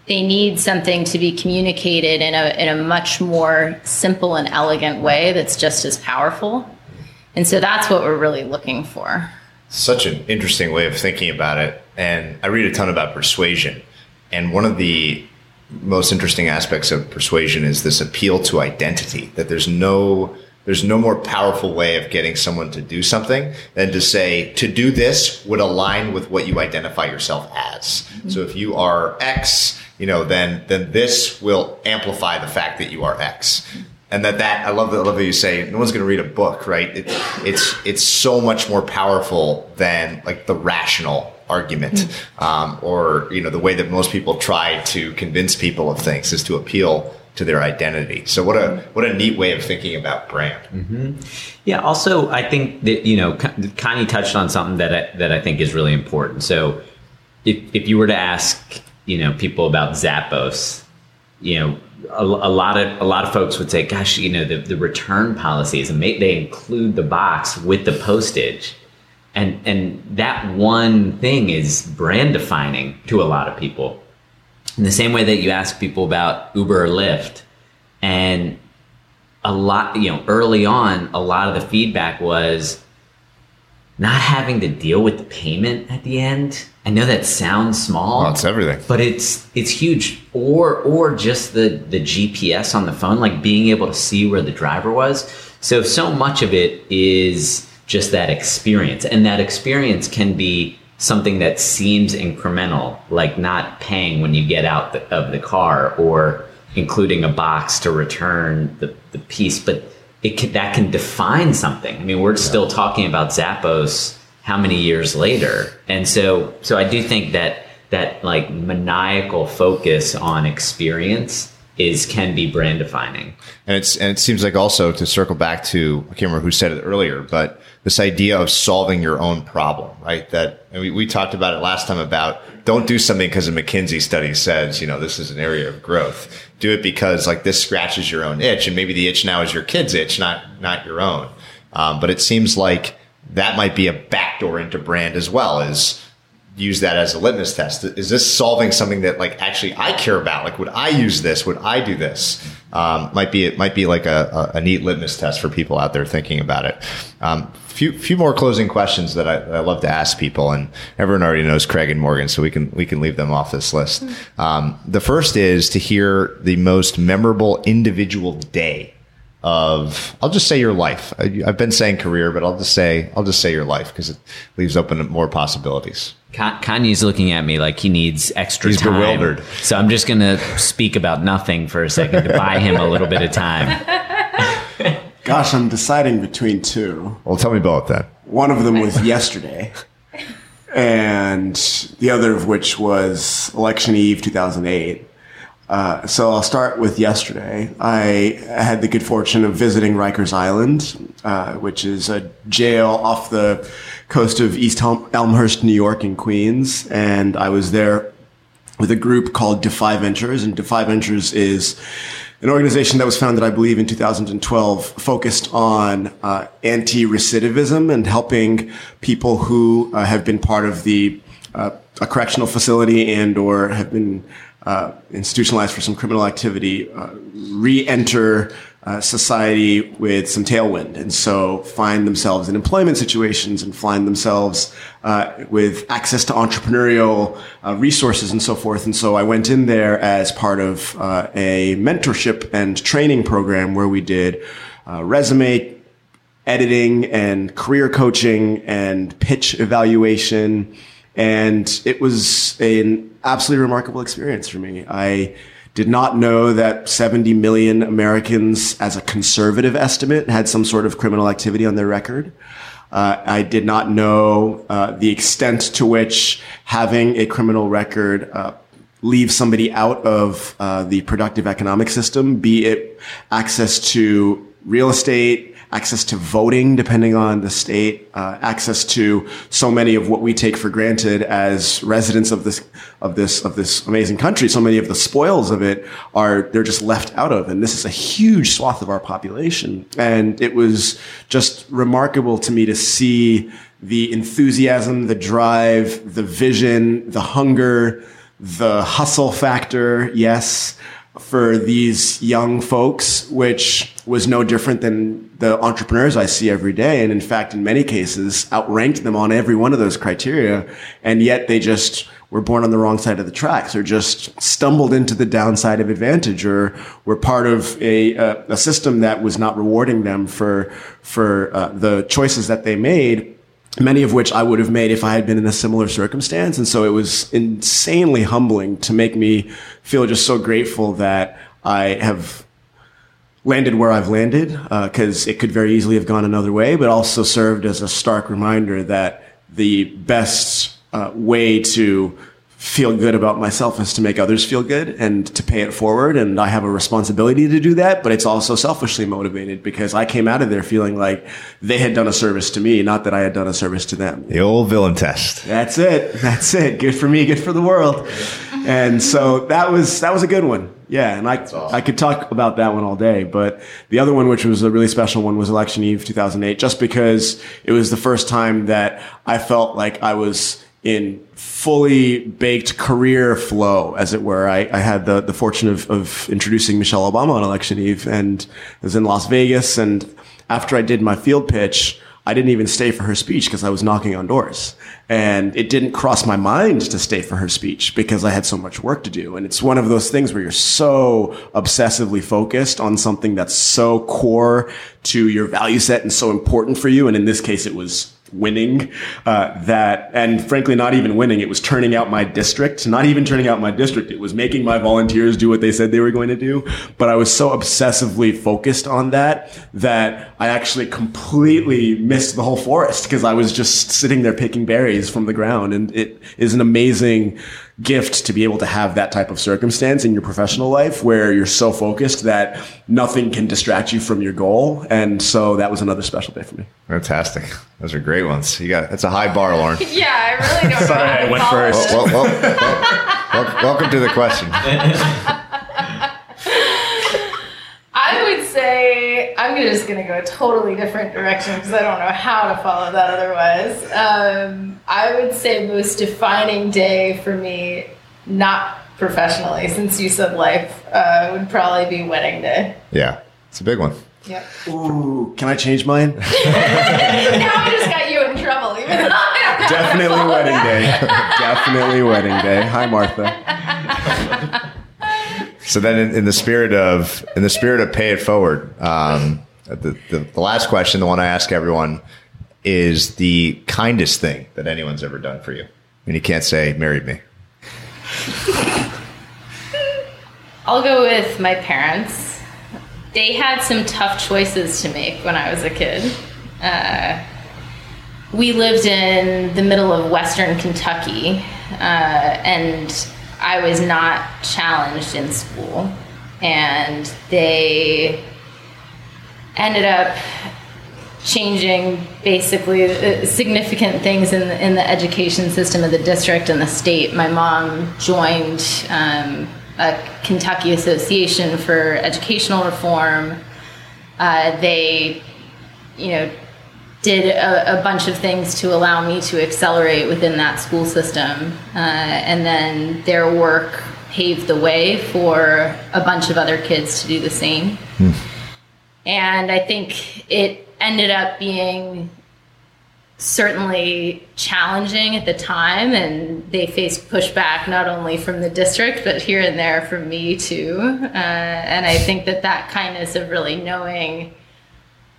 They need something to be communicated in a in a much more simple and elegant way that's just as powerful. And so that's what we're really looking for. Such an interesting way of thinking about it. And I read a ton about persuasion. And one of the most interesting aspects of persuasion is this appeal to identity, that there's no... There's no more powerful way of getting someone to do something than to say, to do this would align with what you identify yourself as. Mm-hmm. So if you are X, you know, then then this will amplify the fact that you are X. And that, that I love that, I love that you say, no one's going to read a book, right? It, it's it's so much more powerful than like the rational argument, mm-hmm. um, or, you know, the way that most people try to convince people of things is to appeal to their identity. So what a what a neat way of thinking about brand. Mm-hmm. Yeah. Also, I think that, you know, Kanyi touched on something that I, that I think is really important. So if if you were to ask, you know, people about Zappos, you know, a, a lot of a lot of folks would say, gosh, you know, the, the return policy is amazing. They include the box with the postage. And and that one thing is brand defining to a lot of people. In the same way that you ask people about Uber or Lyft, and a lot, you know, early on, a lot of the feedback was not having to deal with the payment at the end. I know that sounds small. Well, it's everything. But it's it's huge. Or or just the, the G P S on the phone, like being able to see where the driver was. So so much of it is just that experience. And that experience can be something that seems incremental, like not paying when you get out the, of the car, or including a box to return the, the piece, but it can, that can define something. I mean, we're yeah. still talking about Zappos how many years later. And so, so I do think that that like maniacal focus on experience is can be brand defining. And it's and it seems like also to circle back to, I can't remember who said it earlier, but this idea of solving your own problem, right? That and we, we talked about it last time about don't do something because a McKinsey study says, you know, this is an area of growth. Do it because like this scratches your own itch, and maybe the itch now is your kid's itch, not not your own. Um, but it seems like that might be a backdoor into brand as well, is use that as a litmus test. Is this solving something that like actually I care about? Like, would I use this? Would I do this? Um, might be, it might be like a, a, a neat litmus test for people out there thinking about it. Um, few, few more closing questions that I, that I love to ask people, and everyone already knows Craig and Morgan, so we can, we can leave them off this list. Um, the first is to hear the most memorable individual day of, I'll just say your life. I, I've been saying career, but I'll just say, I'll just say your life because it leaves open more possibilities. Kanyi's looking at me like he needs extra He's time. He's bewildered. So I'm just going to speak about nothing for a second to buy him a little bit of time. Gosh, I'm deciding between two. Well, tell me about that. One of them was yesterday, and the other of which was Election Eve two thousand eight. Uh, so I'll start with yesterday. I had the good fortune of visiting Rikers Island, uh, which is a jail off the coast of East Hel- Elmhurst, New York in Queens. And I was there with a group called Defy Ventures. And Defy Ventures is an organization that was founded, I believe, in two thousand twelve, focused on uh, anti-recidivism and helping people who uh, have been part of the uh, a correctional facility and or have been Uh, institutionalized for some criminal activity, uh, re-enter uh, society with some tailwind, and so find themselves in employment situations and find themselves uh, with access to entrepreneurial uh, resources and so forth. And so I went in there as part of uh, a mentorship and training program where we did uh, resume editing and career coaching and pitch evaluation. And it was an absolutely remarkable experience for me. I did not know that seventy million Americans, as a conservative estimate, had some sort of criminal activity on their record. Uh, I did not know uh, the extent to which having a criminal record uh, leaves somebody out of uh, the productive economic system, be it access to real estate, access to voting, depending on the state, uh, access to so many of what we take for granted as residents of this, of this, of this amazing country. So many of the spoils of it are, they're just left out of. And this is a huge swath of our population. And it was just remarkable to me to see the enthusiasm, the drive, the vision, the hunger, the hustle factor. Yes. For these young folks, which was no different than the entrepreneurs I see every day. And in fact, in many cases, outranked them on every one of those criteria. And yet they just were born on the wrong side of the tracks, or just stumbled into the downside of advantage, or were part of a, uh, a system that was not rewarding them for, for uh, the choices that they made. Many of which I would have made if I had been in a similar circumstance. And so it was insanely humbling to make me feel just so grateful that I have landed where I've landed, uh, because it could very easily have gone another way, but also served as a stark reminder that the best uh, way to feel good about myself is to make others feel good and to pay it forward. And I have a responsibility to do that, but it's also selfishly motivated because I came out of there feeling like they had done a service to me, not that I had done a service to them. The old villain test. That's it. That's it. Good for me. Good for the world. And so that was, that was a good one. Yeah. And I, awesome. I could talk about that one all day, but the other one, which was a really special one, was Election Eve two thousand eight, just because it was the first time that I felt like I was in fully baked career flow, as it were. I, I had the, the fortune of, of introducing Michelle Obama on Election Eve, and I was in Las Vegas. And after I did my field pitch, I didn't even stay for her speech because I was knocking on doors. And it didn't cross my mind to stay for her speech because I had so much work to do. And it's one of those things where you're so obsessively focused on something that's so core to your value set and so important for you. And in this case, it was winning, uh, that, and frankly, not even winning. It was turning out my district, not even turning out my district. It was making my volunteers do what they said they were going to do. But I was so obsessively focused on that, that I actually completely missed the whole forest because I was just sitting there picking berries from the ground. And it is an amazing gift to be able to have that type of circumstance in your professional life where you're so focused that nothing can distract you from your goal. And so that was another special day for me. Fantastic. Those are great ones. You got, that's a high bar, Lauren. Yeah, I really don't. Sorry, I went first. Well, well, well, well, well, welcome to the question. I would say I'm just going to go a totally different direction because I don't know how to follow that otherwise. Um, I would say most defining day for me, not professionally, since you said life, uh, would probably be wedding day. Yeah, it's a big one. Yep. Ooh, can I change mine? Now I just got you in trouble. Even though I don't Definitely know wedding that. day. Definitely wedding day. Hi, Martha. So then, in, in the spirit of in the spirit of pay it forward, um, the, the the last question, the one I ask everyone, is the kindest thing that anyone's ever done for you. And you can't say married me. I'll go with my parents. They had some tough choices to make when I was a kid. Uh, we lived in the middle of Western Kentucky, uh, and I was not challenged in school, and they ended up changing basically significant things in the, in the education system of the district and the state. My mom joined um, a Kentucky Association for Educational Reform. Uh, they, you know, did a, a bunch of things to allow me to accelerate within that school system. Uh, and then their work paved the way for a bunch of other kids to do the same. Mm. And I think it ended up being certainly challenging at the time, and they faced pushback not only from the district, but here and there from me too. Uh, and I think that that kindness of really knowing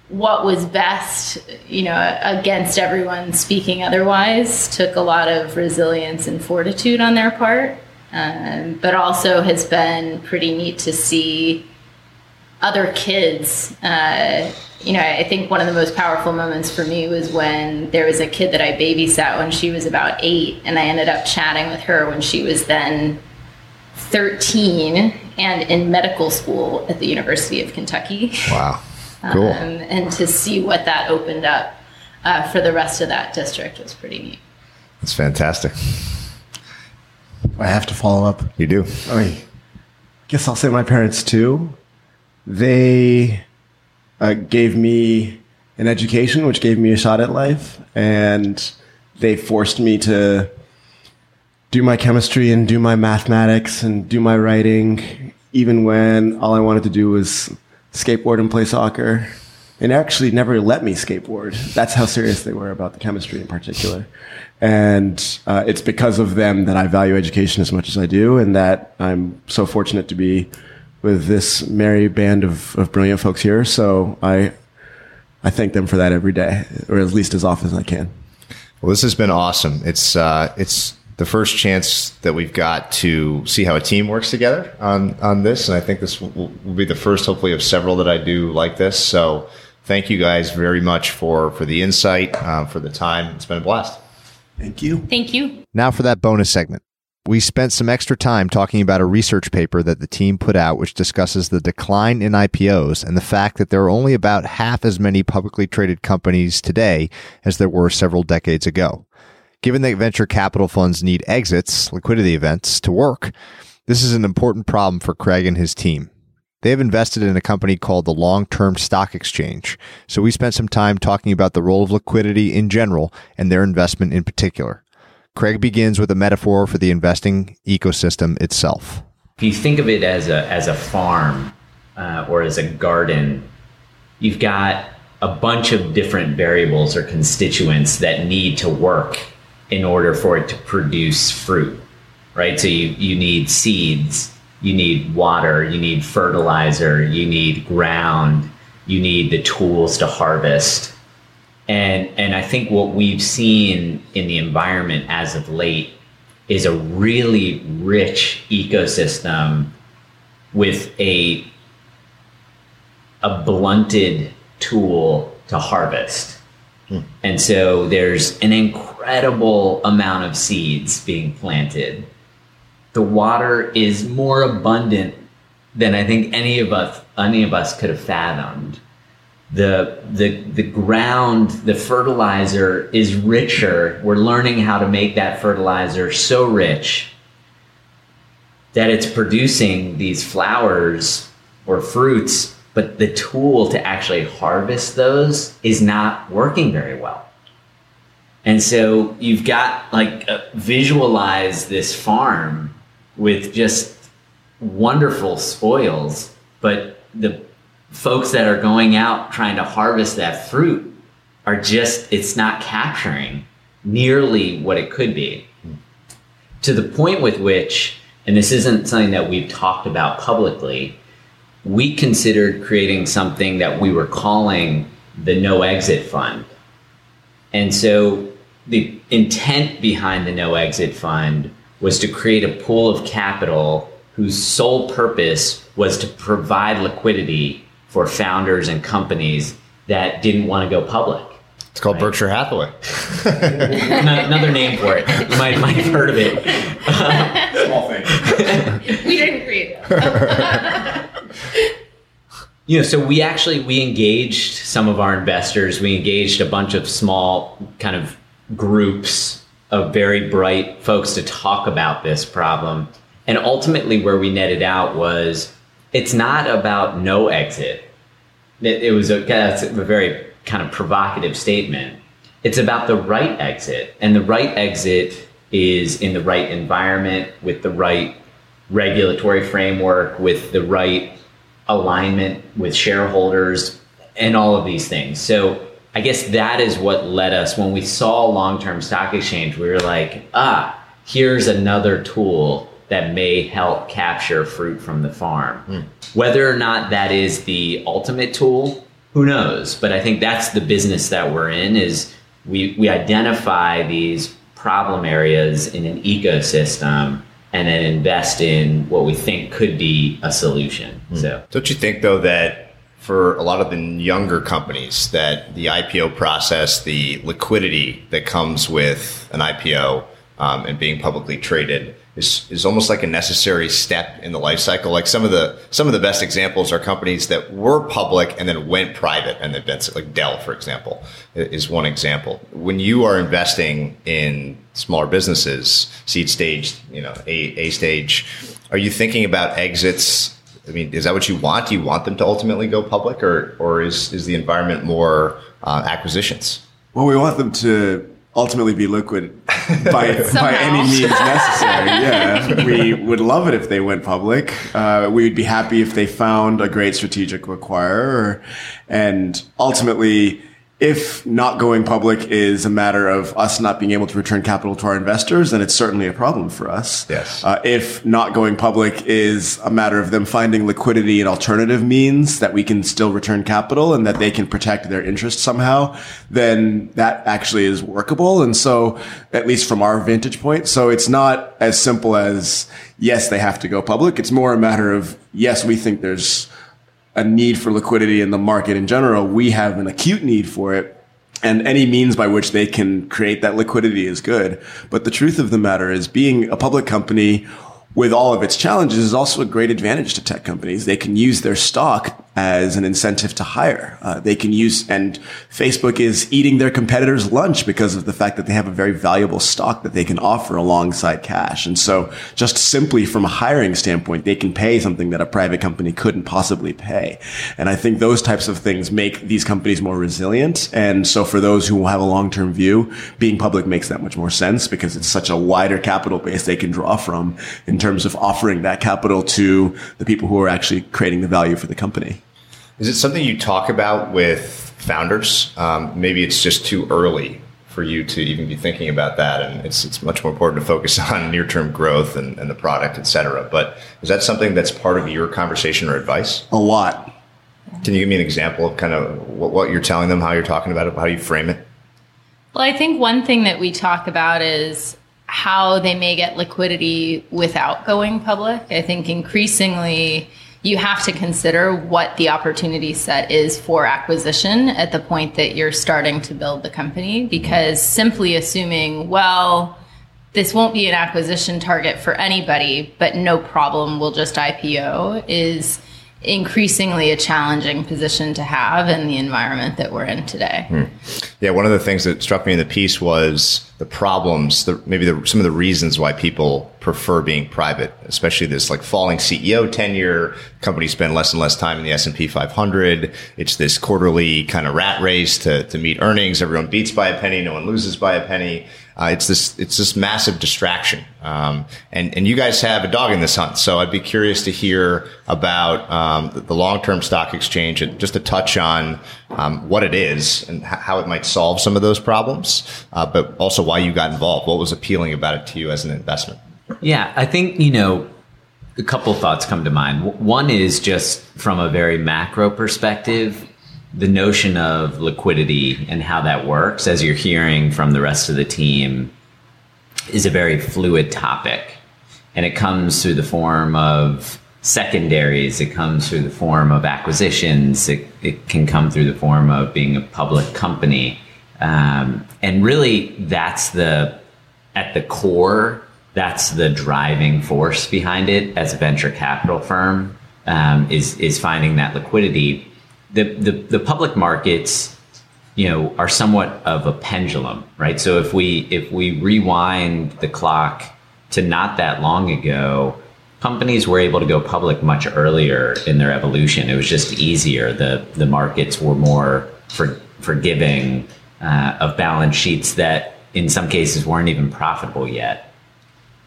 what was best, you know, against everyone speaking otherwise, took a lot of resilience and fortitude on their part, um, but also has been pretty neat to see other kids. Uh, you know, I think one of the most powerful moments for me was when there was a kid that I babysat when she was about eight, and I ended up chatting with her when she was then thirteen and in medical school at the University of Kentucky. Wow. Cool. Um, and to see what that opened up uh, for the rest of that district was pretty neat. That's fantastic. I have to follow up. You do. I guess I'll say my parents too. They uh, gave me an education, which gave me a shot at life, and they forced me to do my chemistry and do my mathematics and do my writing, even when all I wanted to do was skateboard and play soccer, and actually never let me skateboard. That's how serious they were about the chemistry in particular. And uh, it's because of them that I value education as much as I do, and that I'm so fortunate to be with this merry band of, of brilliant folks here. So I I thank them for that every day, or at least as often as I can. Well, this has been awesome. It's uh, it's the first chance that we've got to see how a team works together on, on this. And I think this will, will be the first, hopefully, of several that I do like this. So thank you guys very much for, for the insight, uh, for the time. It's been a blast. Thank you. Thank you. Now for that bonus segment. We spent some extra time talking about a research paper that the team put out, which discusses the decline in I P Os and the fact that there are only about half as many publicly traded companies today as there were several decades ago. Given that venture capital funds need exits, liquidity events, to work, this is an important problem for Craig and his team. They have invested in a company called the Long-Term Stock Exchange, so we spent some time talking about the role of liquidity in general and their investment in particular. Craig begins with a metaphor for the investing ecosystem itself. If you think of it as a, as a farm uh, or as a garden, you've got a bunch of different variables or constituents that need to work in order for it to produce fruit, right? So you, you need seeds, you need water, you need fertilizer, you need ground, you need the tools to harvest. And, and I think what we've seen in the environment as of late is a really rich ecosystem with a, a blunted tool to harvest. Hmm. And so there's an incredible amount of seeds being planted. the water is more abundant than I think any of us any of us could have fathomed. The, the, the ground, the fertilizer is richer. We're learning how to make that fertilizer so rich that it's producing these flowers or fruits, but the tool to actually harvest those is not working very well. And so you've got like uh, visualize this farm with just wonderful spoils, but the folks that are going out trying to harvest that fruit are just, it's not capturing nearly what it could be. To the point with which, and this isn't something that we've talked about publicly, we considered creating something that we were calling the No Exit Fund. And so the intent behind the No Exit Fund was to create a pool of capital whose sole purpose was to provide liquidity for founders and companies that didn't want to go public. It's called, right? Berkshire Hathaway. Another name for it. You might, might have heard of it. Small thing. We didn't create it. You know, so we actually, we engaged some of our investors. We engaged a bunch of small kind of groups of very bright folks to talk about this problem. And ultimately where we netted out was, it's not about no exit. It, it was a, that's a very kind of provocative statement. It's about the right exit. And the right exit is in the right environment, with the right regulatory framework, with the right alignment with shareholders, and all of these things. So I guess that is what led us. When we saw Long-Term Stock Exchange, we were like, ah, here's another tool that may help capture fruit from the farm. Mm. Whether or not that is the ultimate tool, who knows? But I think that's the business that we're in, is we, we identify these problem areas in an ecosystem and then invest in what we think could be a solution. Mm. So, don't you think, though, that for a lot of the younger companies, that the I P O process, the liquidity that comes with an I P O um, and being publicly traded is is almost like a necessary step in the life cycle? Like some of the some of the best examples are companies that were public and then went private, and then like Dell, for example, is one example. When you are investing in smaller businesses, seed stage, you know, A, A stage, are you thinking about exits? I mean, is that what you want? Do you want them to ultimately go public, or or is is the environment more uh, acquisitions? Well, we want them to ultimately be liquid by by any means necessary. Yeah, we would love it if they went public. Uh, we'd be happy if they found a great strategic acquirer, and ultimately, if not going public is a matter of us not being able to return capital to our investors, then it's certainly a problem for us. Yes. Uh, if not going public is a matter of them finding liquidity and alternative means that we can still return capital and that they can protect their interest somehow, then that actually is workable. And so, at least from our vantage point, so it's not as simple as, yes, they have to go public. It's more a matter of, yes, we think there's a need for liquidity in the market in general. We have an acute need for it, and any means by which they can create that liquidity is good. But the truth of the matter is, being a public company with all of its challenges is also a great advantage to tech companies. They can use their stock as an incentive to hire. Uh, they can use, and Facebook is eating their competitors' lunch because of the fact that they have a very valuable stock that they can offer alongside cash. And so just simply from a hiring standpoint, they can pay something that a private company couldn't possibly pay. And I think those types of things make these companies more resilient. And so for those who have a long-term view, being public makes that much more sense, because it's such a wider capital base they can draw from in terms of offering that capital to the people who are actually creating the value for the company. Is it something you talk about with founders? Um, maybe it's just too early for you to even be thinking about that, and it's it's much more important to focus on near-term growth and, and the product, et cetera. But is that something that's part of your conversation or advice? A lot. Can you give me an example of kind of what, what you're telling them, how you're talking about it, how you frame it? Well, I think one thing that we talk about is how they may get liquidity without going public. I think increasingly, you have to consider what the opportunity set is for acquisition at the point that you're starting to build the company, because simply assuming, well, this won't be an acquisition target for anybody, but no problem, we'll just I P O, is increasingly a challenging position to have in the environment that we're in today. Hmm. Yeah, one of the things that struck me in the piece was the problems, the, maybe the, some of the reasons why people prefer being private, especially this like falling C E O tenure, companies spend less and less time in the S and P five hundred. It's this quarterly kind of rat race to, to meet earnings. Everyone beats by a penny, no one loses by a penny. Uh, it's this it's this massive distraction. Um, and, and you guys have a dog in this hunt. So I'd be curious to hear about um, the, the long-term stock exchange and just a touch on um, what it is and how it might solve some of those problems, uh, but also why you got involved. What was appealing about it to you as an investment? Yeah, I think, you know, a couple thoughts come to mind. One is just from a very macro perspective, the notion of liquidity and how that works, as you're hearing from the rest of the team, is a very fluid topic. And it comes through the form of secondaries. It comes through the form of acquisitions. It, it can come through the form of being a public company. Um, and really, that's the, at the core, that's the driving force behind it as a venture capital firm, um, is, is finding that liquidity. The, the the public markets, you know, are somewhat of a pendulum, right? So if we if we rewind the clock to not that long ago, companies were able to go public much earlier in their evolution. It was just easier. The the markets were more for, forgiving uh, of balance sheets that in some cases weren't even profitable yet,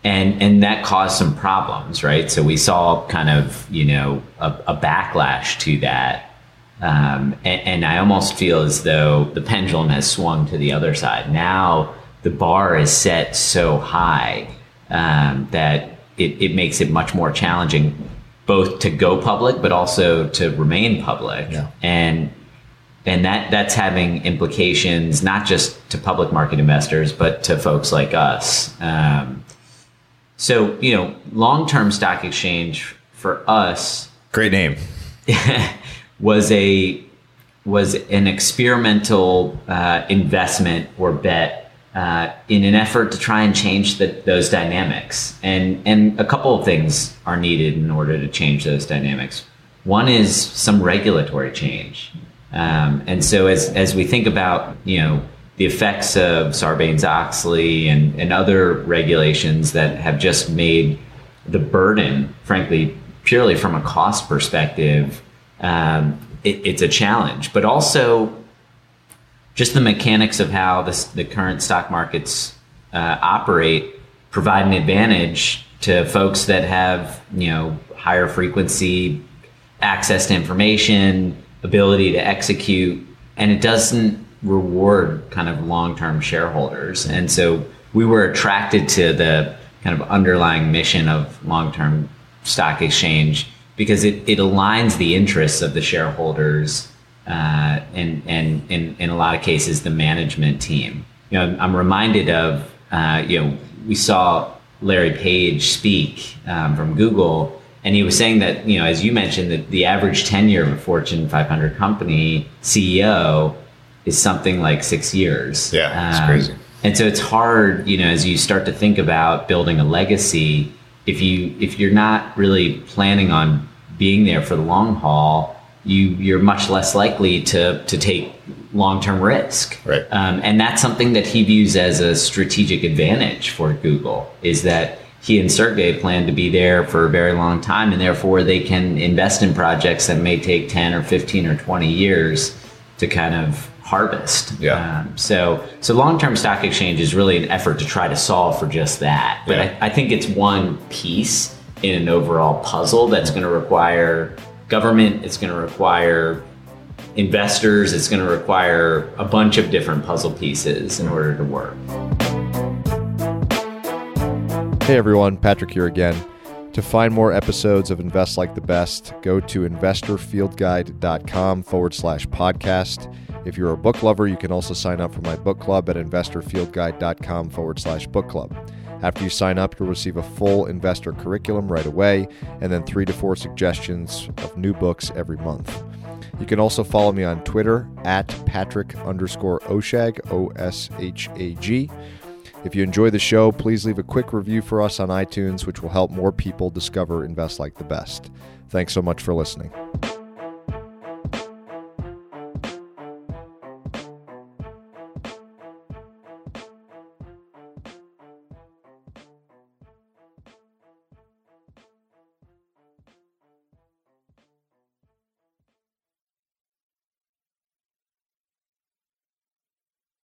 and and that caused some problems, right? So we saw kind of you know a, a backlash to that. Um, and, and I almost feel as though the pendulum has swung to the other side. Now the bar is set so high um, that it, it makes it much more challenging both to go public, but also to remain public. Yeah. And and that that's having implications not just to public market investors, but to folks like us. Um, so, you know, long-term stock exchange for us. Great name. was a was an experimental uh, investment or bet uh, in an effort to try and change the, those dynamics. And, and a couple of things are needed in order to change those dynamics. One is some regulatory change. Um, and so as, as we think about, you know, the effects of Sarbanes-Oxley and, and other regulations that have just made the burden, frankly, purely from a cost perspective, Um, it, it's a challenge, but also just the mechanics of how this, the current stock markets uh, operate provide an advantage to folks that have, you know, higher frequency, access to information, ability to execute, and it doesn't reward kind of long-term shareholders. And so we were attracted to the kind of underlying mission of long-term stock exchange because it, it aligns the interests of the shareholders uh, and, and, and in a lot of cases, the management team. You know, I'm reminded of, uh, you know, we saw Larry Page speak um, from Google, and he was saying that, you know, as you mentioned, that the average tenure of a Fortune five hundred company C E O is something like six years. Yeah, it's um, crazy. And so it's hard, you know, as you start to think about building a legacy, if you if you're not really planning on being there for the long haul, you you're much less likely to to take long-term risk. Right. Um, and that's something that he views as a strategic advantage for Google, is that he and Sergey plan to be there for a very long time, and therefore they can invest in projects that may take ten or fifteen or twenty years to kind of harvest. Yeah. Um, so so long-term stock exchange is really an effort to try to solve for just that. But yeah. I, I think it's one piece in an overall puzzle that's going to require government, it's going to require investors, it's going to require a bunch of different puzzle pieces in order to work. Hey everyone, Patrick here again. To find more episodes of Invest Like the Best, go to InvestorFieldGuide.com forward slash podcast. If you're a book lover, you can also sign up for my book club at InvestorFieldGuide.com forward slash book club. After you sign up, you'll receive a full investor curriculum right away, and then three to four suggestions of new books every month. You can also follow me on Twitter at Patrick underscore Oshag, O S H A G. If you enjoy the show, please leave a quick review for us on iTunes, which will help more people discover Invest Like the Best. Thanks so much for listening.